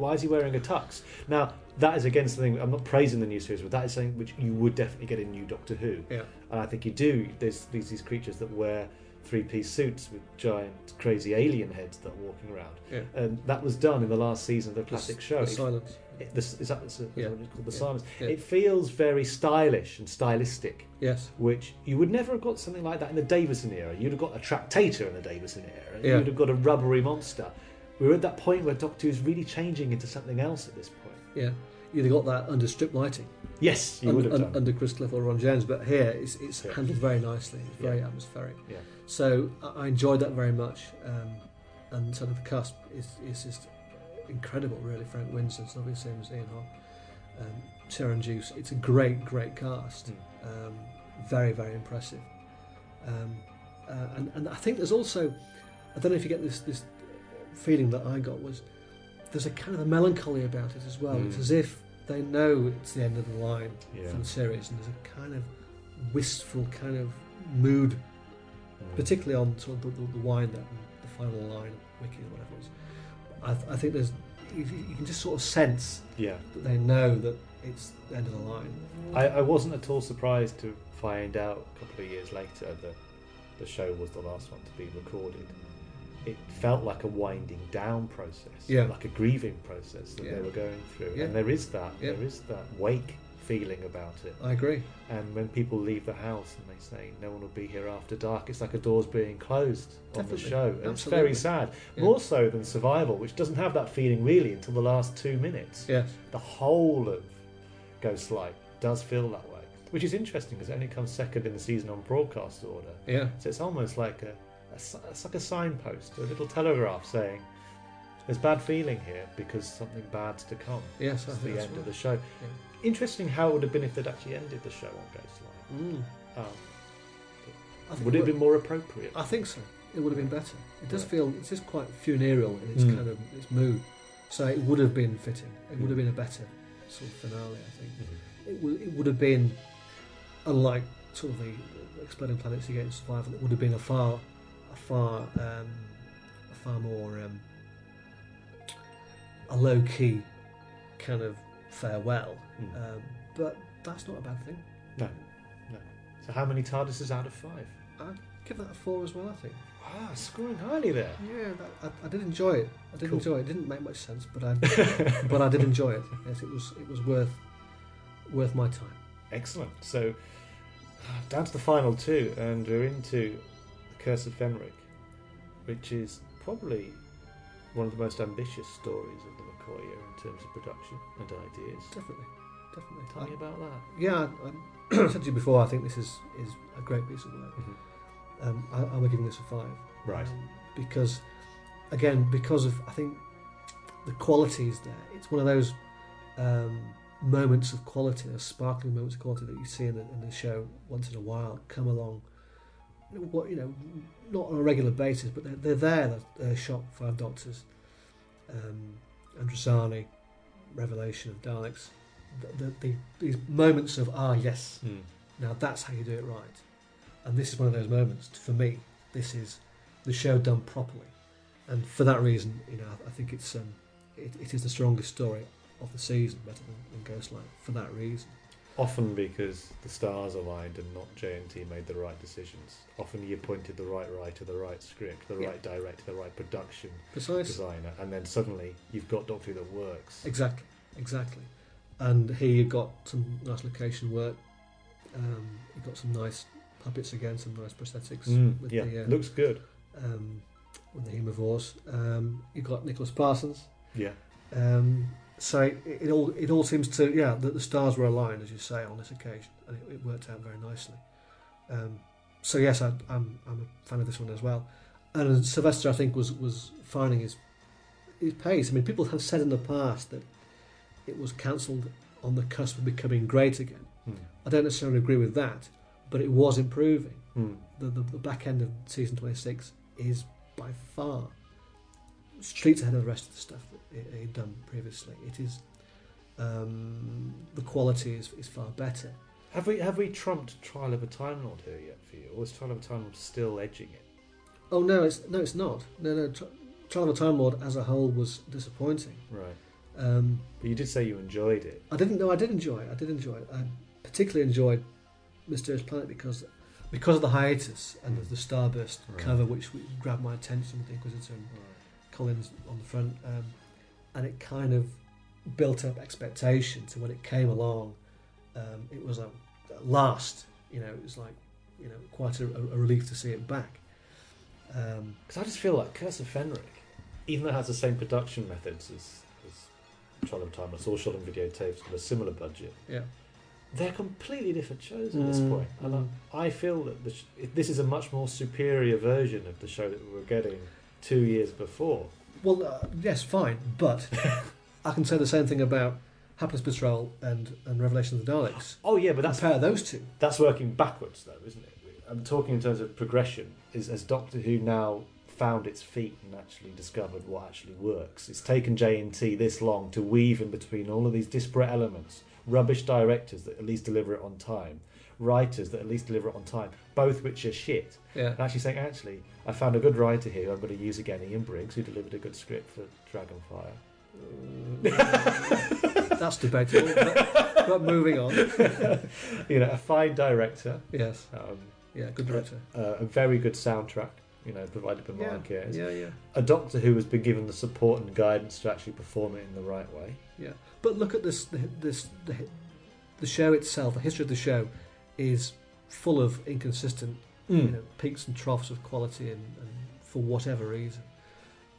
Why is he wearing a tux? Now, that is against the thing. I'm not praising the new series, but that is something which you would definitely get in new Doctor Who. Yeah. And I think you do. There's these, these creatures that wear three-piece suits with giant, crazy alien heads that are walking around. Yeah. And that was done in the last season of the classic the, show. The Silence. It, the, is that is yeah. what it's called? The yeah. Silence. Yeah. It feels very stylish and stylistic. Yes. Which you would never have got something like that in the Davison era. You'd have got a Tractator in the Davison era. Yeah. You'd have got a rubbery monster. We're at that point where Doctor Who's really changing into something else at this point. Yeah, you'd have got that under strip lighting. Yes, you under, would have done. Under Chris Clough or Ron Jones, but here it's, it's yeah. handled very nicely. It's very yeah. atmospheric. Yeah. So I enjoyed that very much. Um, and sort of the cast is, is just incredible, really. Frank Winston's obviously same as Ian Hogg. Um, Sharon Juice. It's a great, great cast. Mm. Um, very, very impressive. Um, uh, and, and I think there's also, I don't know if you get this this... feeling that I got was there's a kind of a melancholy about it as well. Mm. It's as if they know it's the end of the line yeah. for the series, and there's a kind of wistful kind of mood, mm. particularly on sort of the, the, the wind up, the final line, Wiki or whatever it is. I, th- I think there's you, you can just sort of sense yeah. that they know that it's the end of the line. I, I wasn't at all surprised to find out a couple of years later that the show was the last one to be recorded. It felt like a winding down process, yeah. like a grieving process that yeah. they were going through. Yeah. And there is that, yeah. there is that wake feeling about it. I agree. And when people leave the house and they say, no one will be here after dark, it's like a door's being closed Definitely. on the show. And Absolutely. It's very sad. Yeah. More so than Survival, which doesn't have that feeling really until the last two minutes. Yes. The whole of Ghost Light does feel that way, which is interesting because it only comes second in the season on broadcast order. Yeah. So it's almost like a... It's like a signpost, a little telegraph saying, "There's bad feeling here because something bad's to come." Yes, that's the end right. of the show. Yeah. Interesting how it would have been if they'd actually ended the show on Ghost Light. Mm. Um, would it have been more appropriate? I think so. It would have been better. It does right. feel it's just quite funereal in its mm. kind of its mood. So it would have been fitting. It mm. would have been a better sort of finale. I think mm-hmm. it, w- it would have been unlike sort of the, the Exploding Planets against Survival. It would have been a far A far, um, a far more um, a low-key kind of farewell, mm. um, but that's not a bad thing. No, no. So how many TARDIS is out of five? I'd give that a four as well, I think. Wow, scoring highly there. Yeah, that, I, I did enjoy it. I did cool. enjoy it. It didn't make much sense, but I, but I did enjoy it. Yes, it was, it was worth, worth my time. Excellent. So down to the final two, and we're into Curse of Fenric, which is probably one of the most ambitious stories of the McCoy era in terms of production and ideas. Definitely, definitely. Tell I, me about that. Yeah, I, I said to you before, I think this is, is a great piece of work. Mm-hmm. Um, I, I would give this a five. Right. Um, because, again, because of, I think, the qualities there. It's one of those um, moments of quality, those sparkling moments of quality that you see in the, in the show once in a while come along what you know, not on a regular basis, but they're, they're there. That uh, shot Five Doctors, um, Androzani, Revelation of Daleks. The, the, the, these moments of ah yes, mm. now that's how you do it right, and this is one of those moments. For me, this is the show done properly, and for that reason, you know, I think it's um, it, it is the strongest story of the season, better than, than Ghost Light. For that reason. Often because the stars aligned and not J and T made the right decisions. Often you appointed the right writer, the right script, the yeah. right director, the right production Precisely. designer, and then suddenly you've got Doctor Who that works. Exactly, exactly. And here you've got some nice location work. Um, you've got some nice puppets again, some nice prosthetics. Mm, with yeah, the, uh, looks good. Um, with the hemivores, um, you've got Nicholas Parsons. Yeah. Um, So it, it all it all seems to yeah that the stars were aligned, as you say, on this occasion, and it, it worked out very nicely. Um, so yes, I, I'm I'm a fan of this one as well. And Sylvester, I think, was was finding his his pace. I mean, people have said in the past that it was cancelled on the cusp of becoming great again. Mm. I don't necessarily agree with that, but it was improving. Mm. The, the the back end of season twenty-six is by far streets ahead of the rest of the stuff that he'd done previously. It is um, the quality is, is far better. Have we have we trumped Trial of a Time Lord here yet for you, or is Trial of a Time Lord still edging it? Oh no, it's no, it's not. No, no, tri- Trial of a Time Lord as a whole was disappointing. Right. Um, but you did say you enjoyed it. I didn't. No, I did enjoy it. I did enjoy it. I particularly enjoyed Mysterious Planet because because of the hiatus and mm. the Starburst right. cover, which, which grabbed my attention with the Inquisitor. And, right. Collins on the front, um, and it kind of built up expectation. So when it came along, um, it was like at last, you know, it was like, you know, quite a, a relief to see it back. Because um, I just feel like Curse of Fenric, even though it has the same production methods as, as Trial of Time, it's all shot on videotapes with a similar budget. Yeah, they're completely different shows at mm, this point, and mm. I feel that the sh- this is a much more superior version of the show that we were getting two years before. Well, uh, yes, fine, but I can say the same thing about Happiness Patrol and, and Revelation of the Daleks. Oh yeah, but that's compare those two. That's working backwards, though, isn't it? I'm talking in terms of progression. Is as Doctor Who now found its feet and actually discovered what actually works. It's taken J and T this long to weave in between all of these disparate elements, rubbish directors that at least deliver it on time, writers that at least deliver it on time, both which are shit. Yeah. And actually saying, actually, I found a good writer here who I'm going to use again, Ian Briggs, who delivered a good script for Dragonfire. That's debatable, but, but moving on. You know, a fine director. Yes. Um, yeah, good director. Uh, a very good soundtrack, you know, provided by Mark Ayres. Yeah, yeah. A Doctor who has been given the support and guidance to actually perform it in the right way. Yeah. But look at this, this the, the show itself, the history of the show, is full of inconsistent mm. you know, peaks and troughs of quality and, and for whatever reason.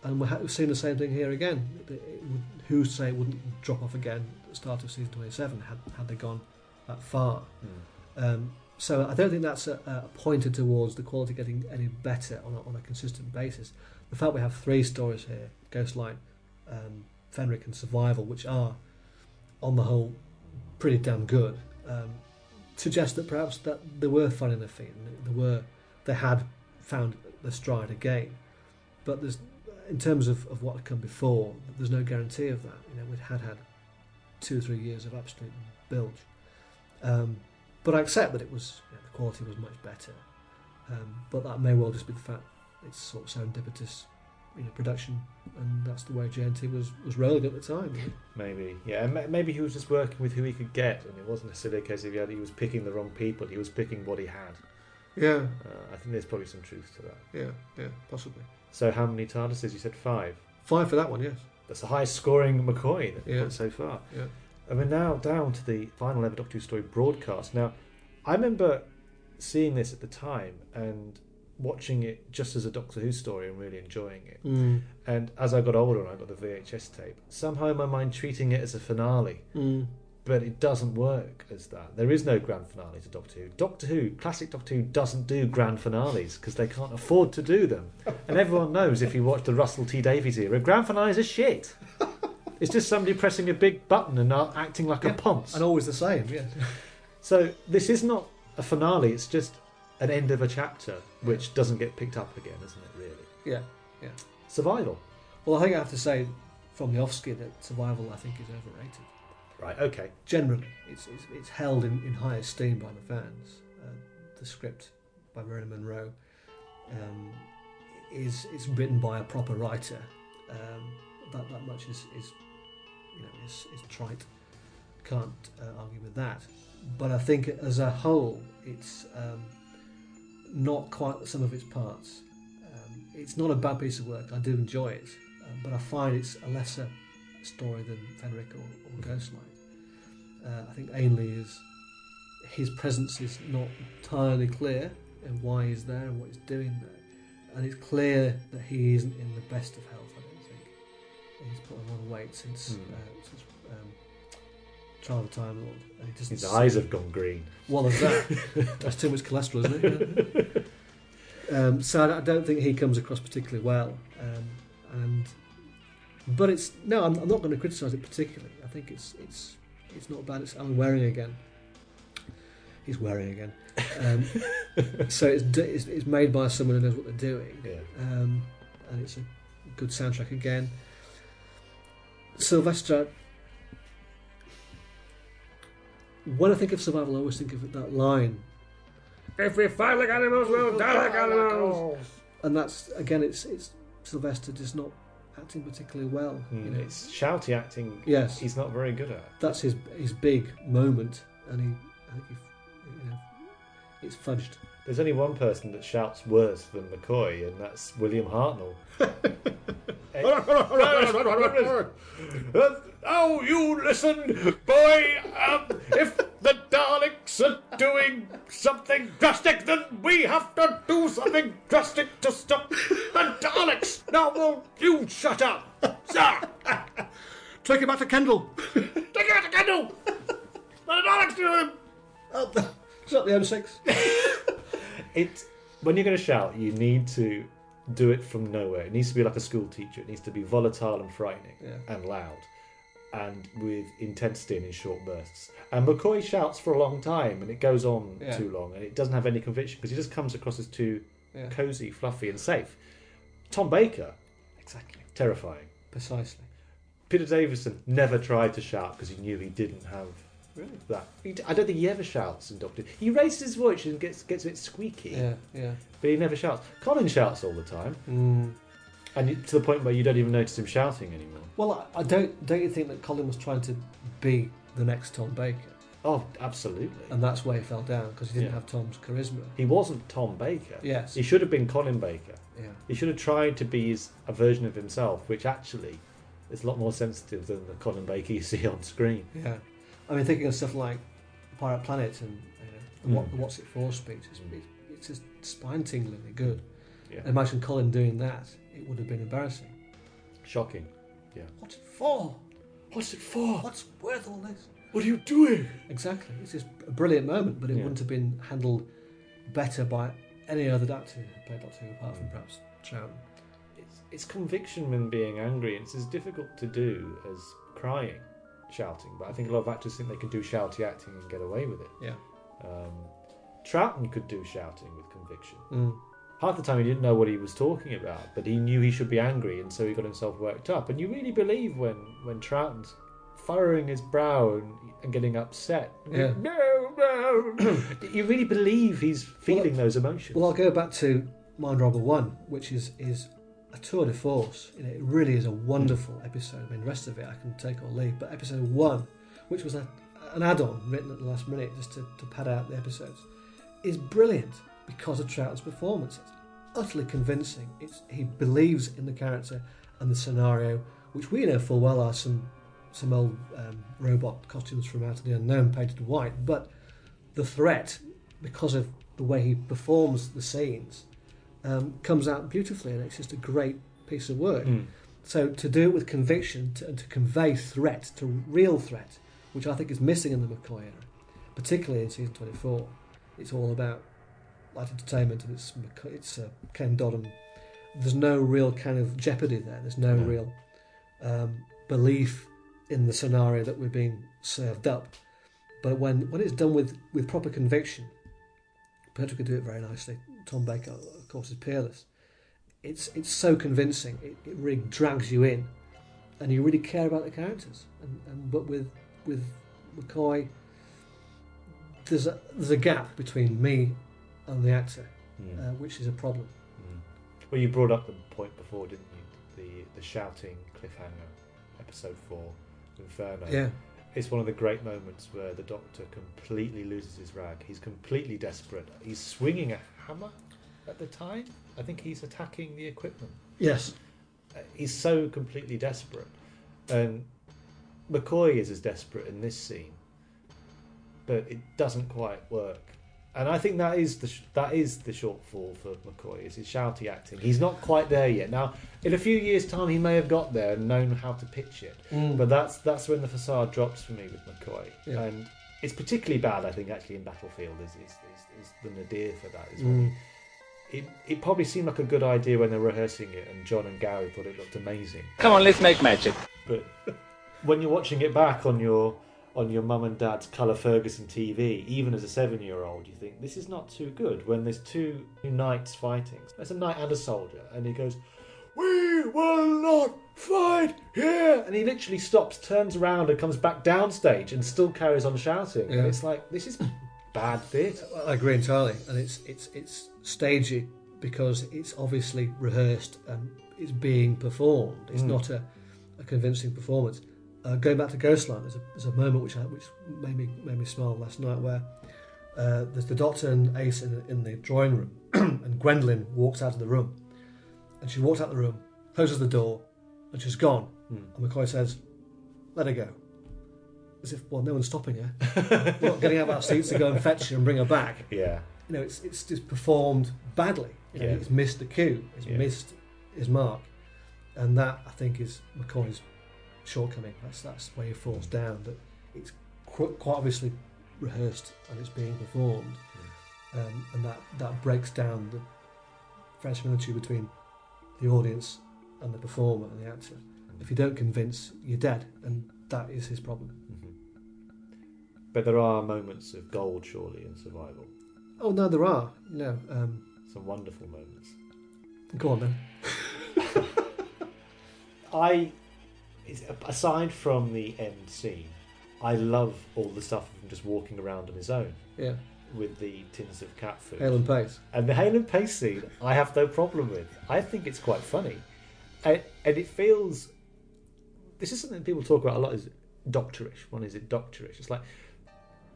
And we're, ha- we're seeing the same thing here again. It, it would, who's to say it wouldn't drop off again at the start of season twenty-seven had, had they gone that far. Mm. Um, so I don't think that's a, a pointer towards the quality getting any better on a, on a consistent basis. The fact we have three stories here, Ghost Light, um, Fenric and Survival, which are, on the whole, pretty damn good. Um, Suggest that perhaps that they were finding their feet, and they were, they had found their stride again. But there's, in terms of, of what had come before, there's no guarantee of that. You know, we'd had had two or three years of absolute bilge. Um, but I accept that it was you know, the quality was much better. Um, but that may well just be the fact it's sort of serendipitous, you know, production, and that's the way J and T was, was rolling at the time. Maybe, yeah, maybe he was just working with who he could get, and it wasn't necessarily a case of he, had, he was picking the wrong people, he was picking what he had. Yeah. Uh, I think there's probably some truth to that. Yeah, yeah, possibly. So how many TARDISes? You said five. Five for that one, yes. That's the highest scoring McCoy that yeah. so far. Yeah. And we're now down to the final ever Doctor Who story, Broadcast. Now, I remember seeing this at the time, and watching it just as a Doctor Who story and really enjoying it. Mm. And as I got older and I got the V H S tape, somehow in my mind treating it as a finale. Mm. But it doesn't work as that. There is no grand finale to Doctor Who. Doctor Who, classic Doctor Who, doesn't do grand finales because they can't afford to do them. And everyone knows if you watch the Russell T Davies era, grand finales are shit. It's just somebody pressing a big button and not acting like yeah. a ponce. And always the same, yeah. So this is not a finale, it's just an end of a chapter, which yeah. doesn't get picked up again, isn't it, really? Yeah, yeah. Survival. Well, I think I have to say, from the off-skid, that Survival, I think, is overrated. Right, okay. Generally, it's it's, it's held in, in high esteem by the fans. Uh, the script by Marilyn Monroe um, is is written by a proper writer. Um, that that much is, is you know is, is trite. Can't uh, argue with that. But I think as a whole, it's um, not quite the sum of its parts. Um, it's not a bad piece of work. I do enjoy it, uh, but I find it's a lesser story than Fenric or, or Ghost Light. Uh, I think Ainley is, his presence is not entirely clear, and why he's there and what he's doing there. And it's clear that he isn't in the best of health. I don't think he's put on a lot of weight since mm. uh, since. Um, Trial of the Time Lord. And he doesn't His see. eyes have gone green. Well, as that. That's too much cholesterol, isn't it? Yeah. um, so I don't think he comes across particularly well. Um, and but it's no, I'm, I'm not going to criticise it particularly. I think it's it's it's not bad. It's Alan Waring again. He's Waring again. Um, so it's, it's it's made by someone who knows what they're doing. Yeah. Um, and it's a good soundtrack again. Sylvester. When I think of Survival, I always think of that line, "If we fight like animals, we'll die like animals." And that's, again, it's it's Sylvester just not acting particularly well. Mm, you know? It's shouty acting. Yes, he's not very good at. That's his his big moment, and he, I think he, you know, it's fudged. There's only one person that shouts worse than McCoy, and that's William Hartnell. Oh, you listen, boy! Um, if the Daleks are doing something drastic, then we have to do something drastic to stop the Daleks. Now, will you shut up, sir? Take him out to Kendall. Take him out to Kendall. The Daleks do him. Oh, it's not the M six. It when you're going to shout, you need to do it from nowhere. It needs to be like a school teacher. It needs to be volatile and frightening yeah. and loud. And with intensity and in short bursts. And McCoy shouts for a long time, and it goes on yeah. too long, and it doesn't have any conviction because he just comes across as too yeah. cosy, fluffy, and safe. Tom Baker, exactly, terrifying, precisely. Peter Davison never tried to shout because he knew he didn't have really? that. He, I don't think he ever shouts in Doctor Who. He raises his voice and gets gets a bit squeaky. Yeah, yeah. But he never shouts. Colin shouts all the time. Mm. And to the point where you don't even notice him shouting anymore. Well, I don't. Don't you think that Colin was trying to be the next Tom Baker? Oh, absolutely. And that's where he fell down because he didn't yeah. have Tom's charisma. He wasn't Tom Baker. Yes. He should have been Colin Baker. Yeah. He should have tried to be his, a version of himself, which actually is a lot more sensitive than the Colin Baker you see on screen. Yeah. I mean, thinking of stuff like Pirate Planet and you know, the mm. What's It For speech, it's just spine-tinglingly good. Yeah. Imagine Colin doing that. It would have been embarrassing. Shocking. Yeah. What's it for? What's it for? What's worth all this? What are you doing? Exactly. It's just a brilliant moment, but it yeah. wouldn't have been handled better by any other Doctor who played Doctor Who, apart mm. from perhaps Chowne. It's, it's conviction when being angry, and it's as difficult to do as crying, shouting. But I think a lot of actors think they can do shouty acting and get away with it. Yeah. Um, Troughton could do shouting with conviction. Mm. Half the time he didn't know what he was talking about, but he knew he should be angry, and so he got himself worked up. And you really believe when, when Troughton's furrowing his brow and, and getting upset. Yeah. No, no. You really believe he's feeling well, those emotions. Well, I'll go back to Mind Robber one, which is, is a tour de force. You know, it really is a wonderful mm. episode. I mean, the rest of it I can take or leave. But episode one, which was a, an add-on written at the last minute just to, to pad out the episodes, is brilliant. Because of Troughton's performance, it's utterly convincing. It's he believes in the character and the scenario, which we know full well are some some old um, robot costumes from Out of the Unknown painted white. But the threat, because of the way he performs the scenes, um, comes out beautifully, and it's just a great piece of work. Mm. So to do it with conviction to, and to convey threat, to real threat, which I think is missing in the McCoy era, particularly in season twenty-four, it's all about light entertainment, and it's it's uh, Ken Dodd, and there's no real kind of jeopardy there. There's no, no. real um, belief in the scenario that we're being served up. But when when it's done with, with proper conviction, Patrick could do it very nicely. Tom Baker, of course, is peerless. It's it's so convincing. It, it really drags you in, and you really care about the characters. And, and but with with McCoy, there's a there's a gap between me and the actor, yeah. uh, which is a problem. Mm. Well, you brought up the point before, didn't you? The the shouting cliffhanger, episode four, Inferno. Yeah. It's one of the great moments where the Doctor completely loses his rag. He's completely desperate. He's swinging a hammer at the time. I think he's attacking the equipment. Yes. He's so completely desperate. Um, McCoy is as desperate in this scene, but it doesn't quite work. And I think that is the sh- that is the shortfall for McCoy, is his shouty acting. He's not quite there yet. Now, in a few years' time, he may have got there and known how to pitch it. Mm. But that's that's when the facade drops for me with McCoy. Yeah. And it's particularly bad, I think, actually, in Battlefield, is is, is, is the nadir for that. Is mm. it, it probably seemed like a good idea when they're rehearsing it, and John and Gary thought it looked amazing. Come on, let's make magic. But when you're watching it back on your... on your mum and dad's colour Ferguson T V, even as a seven-year-old, you think, this is not too good, when there's two knights fighting. There's a knight and a soldier, and he goes, "We will not fight here!" And he literally stops, turns around, and comes back downstage, and still carries on shouting. Yeah. And it's like, this is bad theatre. I agree entirely, and it's it's it's stagey, because it's obviously rehearsed, and it's being performed. It's mm. not a, a convincing performance. Uh, going back to Ghost Light, there's a, there's a moment which I, which made me made me smile last night, where uh, there's the Doctor and Ace in, in the drawing room, and Gwendolyn walks out of the room, and she walks out of the room, closes the door, and she's gone. Mm. And McCoy says, "Let her go," as if, well, no one's stopping her. We're not getting out of our seats to go and fetch her and bring her back. Yeah, you know, it's it's just performed badly. You know, yeah. It's missed the cue. It's yeah. missed his mark, and that, I think, is McCoy's shortcoming. That's that's where he falls down. That it's qu- quite obviously rehearsed, and it's being performed, yeah. um, and that, that breaks down the verisimilitude between the audience and the performer and the actor. Mm-hmm. If you don't convince, you're dead, and that is his problem. Mm-hmm. But there are moments of gold, surely, in Survival. Oh no, there are. No, um, some wonderful moments. Go on then. I. Aside from the end scene, I love all the stuff of him just walking around on his own. Yeah. With the tins of cat food. Hale and Pace. And the Hale and Pace scene, I have no problem with. I think it's quite funny. And, and it feels... This is something that people talk about a lot, is doctorish. One is it doctorish. It's like,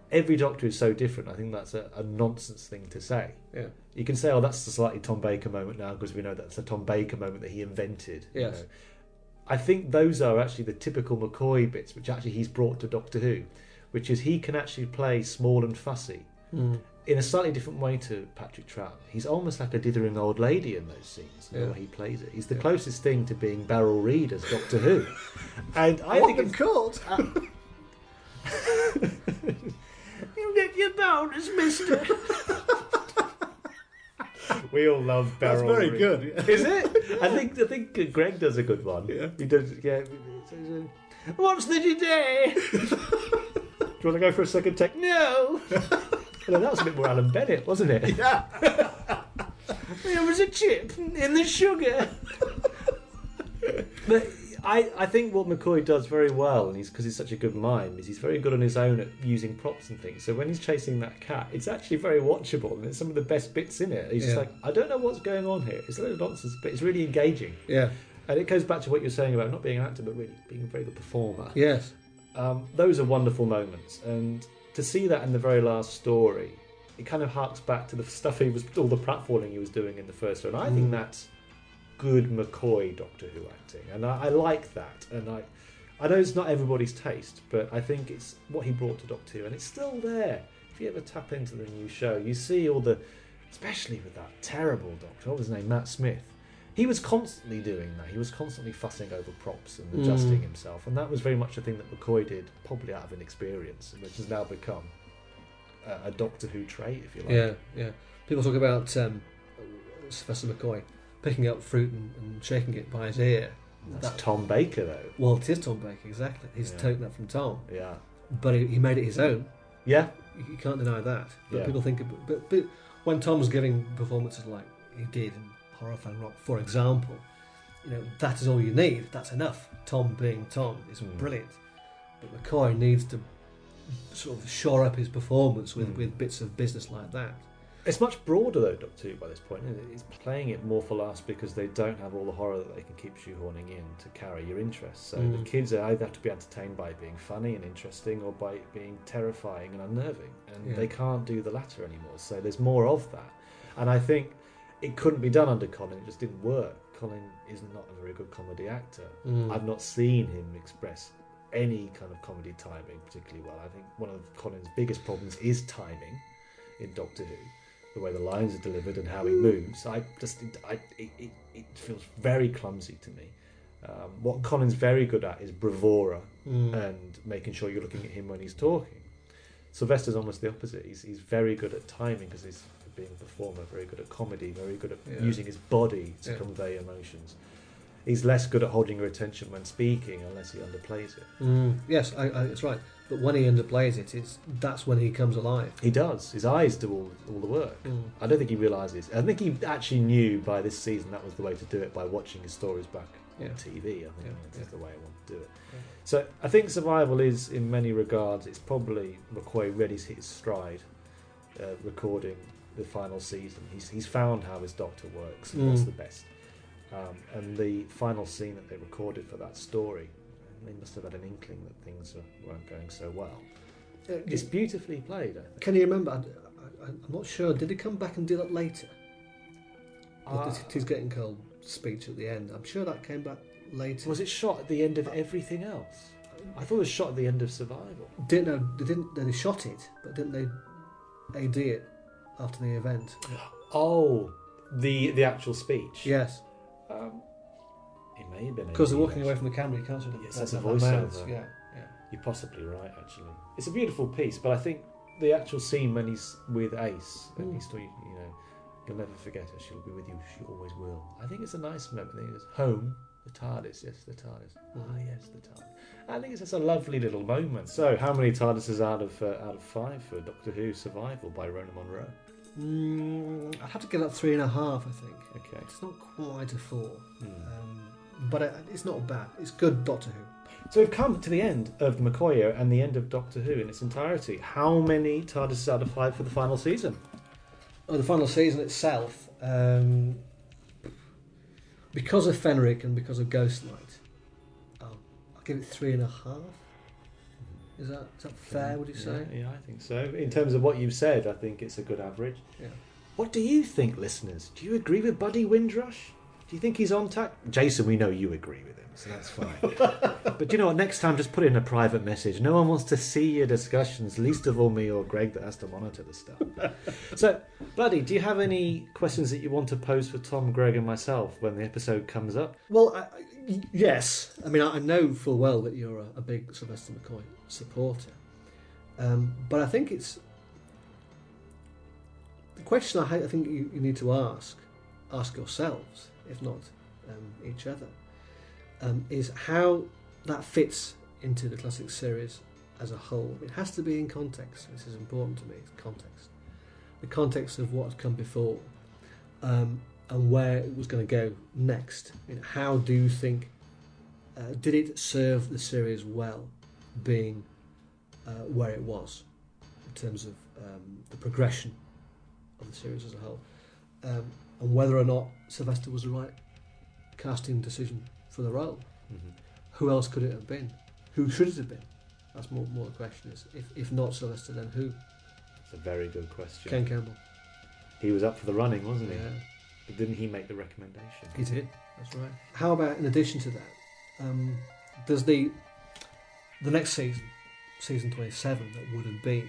every doctor is so different. I think that's a, a nonsense thing to say. Yeah. You can say, oh, that's a slightly Tom Baker moment now, because we know that's a Tom Baker moment that he invented. Yes. You know? I think those are actually the typical McCoy bits, which actually he's brought to Doctor Who, which is he can actually play small and fussy mm. in a slightly different way to Patrick Troughton. He's almost like a dithering old lady in those scenes, yeah. the way he plays it. He's the yeah. closest thing to being Beryl Reed as Doctor Who. And I what think it's called. Uh, you get your bonus, mister. We all love Beryl. That's very Reed. Good. Yeah. Is it? I think I think Greg does a good one. Yeah. He does. Yeah. What's the today? Do you want to go for a second take? No. Well, that was a bit more Alan Bennett, wasn't it? Yeah. There was a chip in the sugar. But I, I think what McCoy does very well, and he's because he's such a good mime, is he's very good on his own at using props and things. So when he's chasing that cat, it's actually very watchable, and it's some of the best bits in it. He's yeah. just like, I don't know what's going on here. It's a little nonsense, but it's really engaging. Yeah, and it goes back to what you're saying about not being an actor, but really being a very good performer. Yes, um, those are wonderful moments, and to see that in the very last story, it kind of harks back to the stuff he was, all the platforming he was doing in the first one. I mm. think that's good McCoy Doctor Who acting, and I, I like that, and I I know it's not everybody's taste, but I think it's what he brought to Doctor Who, and it's still there. If you ever tap into the new show, you see all the, especially with that terrible Doctor, what was his name, Matt Smith, he was constantly doing that. He was constantly fussing over props and adjusting mm. himself, and that was very much a thing that McCoy did, probably out of inexperience, which has now become a, a Doctor Who trait, if you like. Yeah, yeah. People talk about um, Sylvester McCoy picking up fruit and, and shaking it by his ear. That's that, Tom Baker, though. Well, it is Tom Baker, exactly. He's yeah. taken that from Tom. Yeah. But he, he made it his own. Yeah. You, you can't deny that. But yeah. people think... But, but when Tom's giving performances like he did in Horror Fan Rock, for example, you know, that is all you need. That's enough. Tom being Tom is mm. brilliant. But McCoy needs to sort of shore up his performance with, mm. with bits of business like that. It's much broader, though, Doctor Who by this point, isn't it? It's playing it more for laughs because they don't have all the horror that they can keep shoehorning in to carry your interest. So mm. the kids are either have to be entertained by it being funny and interesting or by it being terrifying and unnerving. And yeah. they can't do the latter anymore. So there's more of that. And I think it couldn't be done under Colin. It just didn't work. Colin is not a very good comedy actor. Mm. I've not seen him express any kind of comedy timing particularly well. I think one of Colin's biggest problems is timing in Doctor Who. The way the lines are delivered and how he moves, I just I, it, it, it feels very clumsy to me. Um, what Colin's very good at is bravura mm. and making sure you're looking at him when he's talking. Sylvester's almost the opposite. He's he's very good at timing because he's being a performer, very good at comedy, very good at yeah. using his body to yeah. convey emotions. He's less good at holding your attention when speaking unless he underplays it. Mm. Yes, I, I, it's right. But when he underplays it, it's that's when he comes alive. He does. His eyes do all, all the work. Mm. I don't think he realises. I think he actually knew by this season that was the way to do it, by watching his stories back yeah. on T V. I think yeah. that's yeah. the way I want to do it. Yeah. So I think Survival is, in many regards, it's probably McCoy really hit his stride uh, recording the final season. He's, he's found how his Doctor works and mm. what's the best. Um, and the final scene that they recorded for that story, they must have had an inkling that things weren't going so well. Uh, it's beautifully played, I think. Can you remember? I, I, I'm not sure. Did he come back and do that later? Uh, it is getting cold speech at the end. I'm sure that came back later. Was it shot at the end of uh, everything else? I thought it was shot at the end of Survival. Didn't know they didn't. They shot it, but didn't they A D it after the event? Oh, the the actual speech. Yes. Um, It may have been because they're walking away from the camera. You can't sort of yes, that's a voiceover. Yeah, yeah. You're possibly right. Actually, it's a beautiful piece. But I think the actual scene when he's with Ace and mm. he's still, you know, you'll never forget her. She'll be with you. She always will. I think it's a nice memory. It's home, the TARDIS. Yes, the TARDIS. Ah, yes, the TARDIS. I think it's just a lovely little moment. So, how many TARDISes out of uh, out of five for Doctor Who Survival by Rona Monroe? Mm, I'd have to give that three and a half. I think. Okay, it's not quite a four. Mm. Um, But it's not bad. It's good Doctor Who. So we've come to the end of the McCoy era and the end of Doctor Who in its entirety. How many TARDISes out of five for the final season? Oh, the final season itself, um, because of Fenric and because of Ghost Light, I'll, I'll give it three and a half. Is that is that fair? Would you say? Yeah, yeah, I think so. In terms of what you've said, I think it's a good average. Yeah. What do you think, listeners? Do you agree with Buddy Windrush? Do you think he's on tack? Jason, we know you agree with him, so that's fine. But you know what? Next time, just put in a private message. No one wants to see your discussions, least of all me or Greg that has to monitor the stuff. So, Buddy, do you have any questions that you want to pose for Tom, Greg and myself when the episode comes up? Well, I, I, yes. I mean, I know full well that you're a, a big Sylvester McCoy supporter. Um, but I think it's... The question I, I think you, you need to ask, ask yourselves... if not um, each other, um, is how that fits into the classic series as a whole. It has to be in context. This is important to me, it's context. The context of what had come before um, and where it was going to go next. You know, how do you think, uh, did it serve the series well being uh, where it was in terms of um, the progression of the series as a whole? Um, and whether or not Sylvester was the right casting decision for the role. Mm-hmm. Who else could it have been? Who should it have been? That's more more the question is, if, if not Sylvester, then who? That's a very good question. Ken Campbell. He was up for the running, wasn't he? Yeah. But didn't he make the recommendation? He did, that's right. How about, in addition to that, um, there's the the next season, season twenty-seven, that would have been,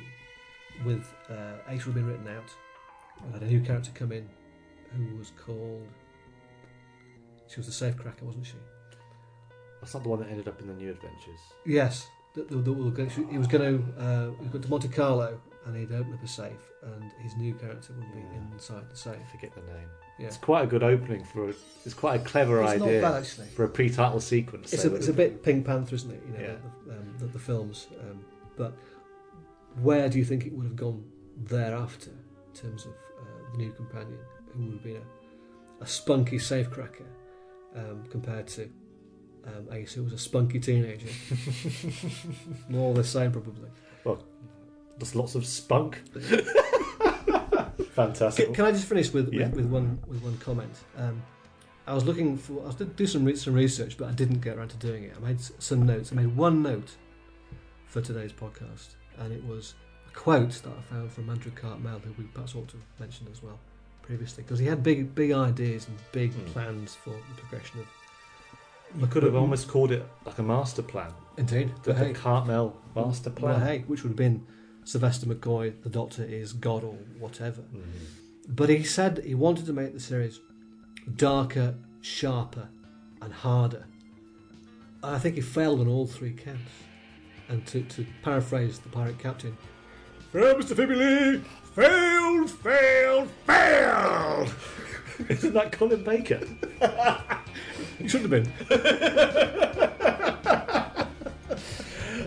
with uh, Ace would have been written out, and had a new character come in, who was called... She was the safecracker, wasn't she? That's not the one that ended up in the New Adventures. Yes. The, the, the, she, he was going to uh, go to Monte Carlo and he'd open up a safe and his new character would be yeah. inside the safe. I forget the name. Yeah. It's quite a good opening for... A, it's quite a clever it's idea. It's not bad, actually. For a pre-title sequence. It's, a, it's a bit Pink Panther, isn't it? You know, yeah. The, um, the, the films. Um, but where do you think it would have gone thereafter in terms of... new companion, who would have been a, a spunky safecracker um, compared to um, Ace, who was a spunky teenager. More the same, probably. Well, there's lots of spunk. Fantastic. Can, can I just finish with, yeah. with, with one with one comment? Um, I was looking for. I was going to do some re- some research, but I didn't get around to doing it. I made some notes. I made one note for today's podcast, and it was a quote that I found from Andrew Cartmel, who we perhaps ought to mention as well previously, because he had big big ideas and big mm. plans for the progression of. You could have but, almost called it like a master plan. Indeed, the, the hey, Cartmel master plan, well, hey, which would have been Sylvester McCoy, the Doctor is God or whatever. Mm. But he said he wanted to make the series darker, sharper, and harder. And I think he failed on all three counts. And to, to paraphrase the pirate captain, "Fail, Mister Fibberly! Failed, failed, failed!" Isn't that Colin Baker? He shouldn't have been.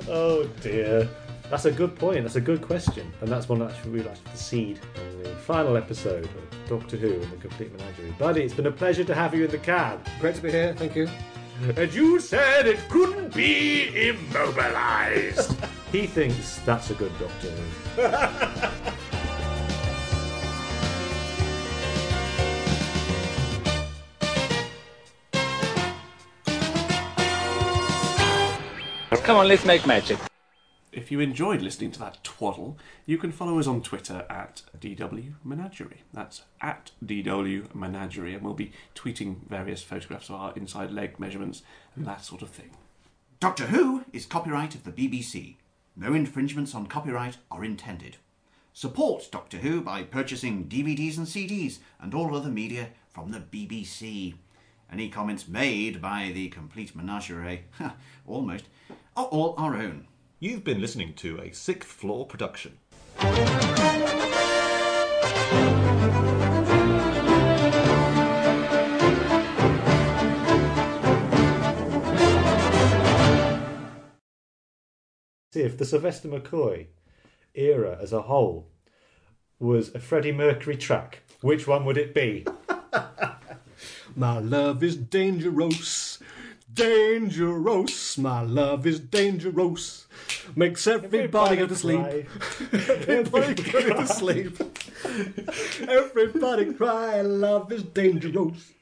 Oh dear. That's a good point, that's a good question. And that's one that we'd like to seed on the final episode of Doctor Who and the Complete Menagerie. Buddy, it's been a pleasure to have you in the cab. Great to be here, thank you. And you said it couldn't be immobilised. He thinks that's a good Doctor Who. Come on, let's make magic. If you enjoyed listening to that twaddle, you can follow us on Twitter at D W Menagerie. That's at D W Menagerie, and we'll be tweeting various photographs of our inside leg measurements and that sort of thing. Doctor Who is copyright of the B B C. No infringements on copyright are intended. Support Doctor Who by purchasing D V Ds and C Ds and all other media from the B B C. Any comments made by the Complete Menagerie, almost, are all our own. You've been listening to a Sixth Floor production. See, if the Sylvester McCoy era as a whole was a Freddie Mercury track, which one would it be? My love is dangerous. Dangerous, my love is dangerous. Makes everybody, everybody go to sleep. everybody go to sleep. Everybody cry, love is dangerous.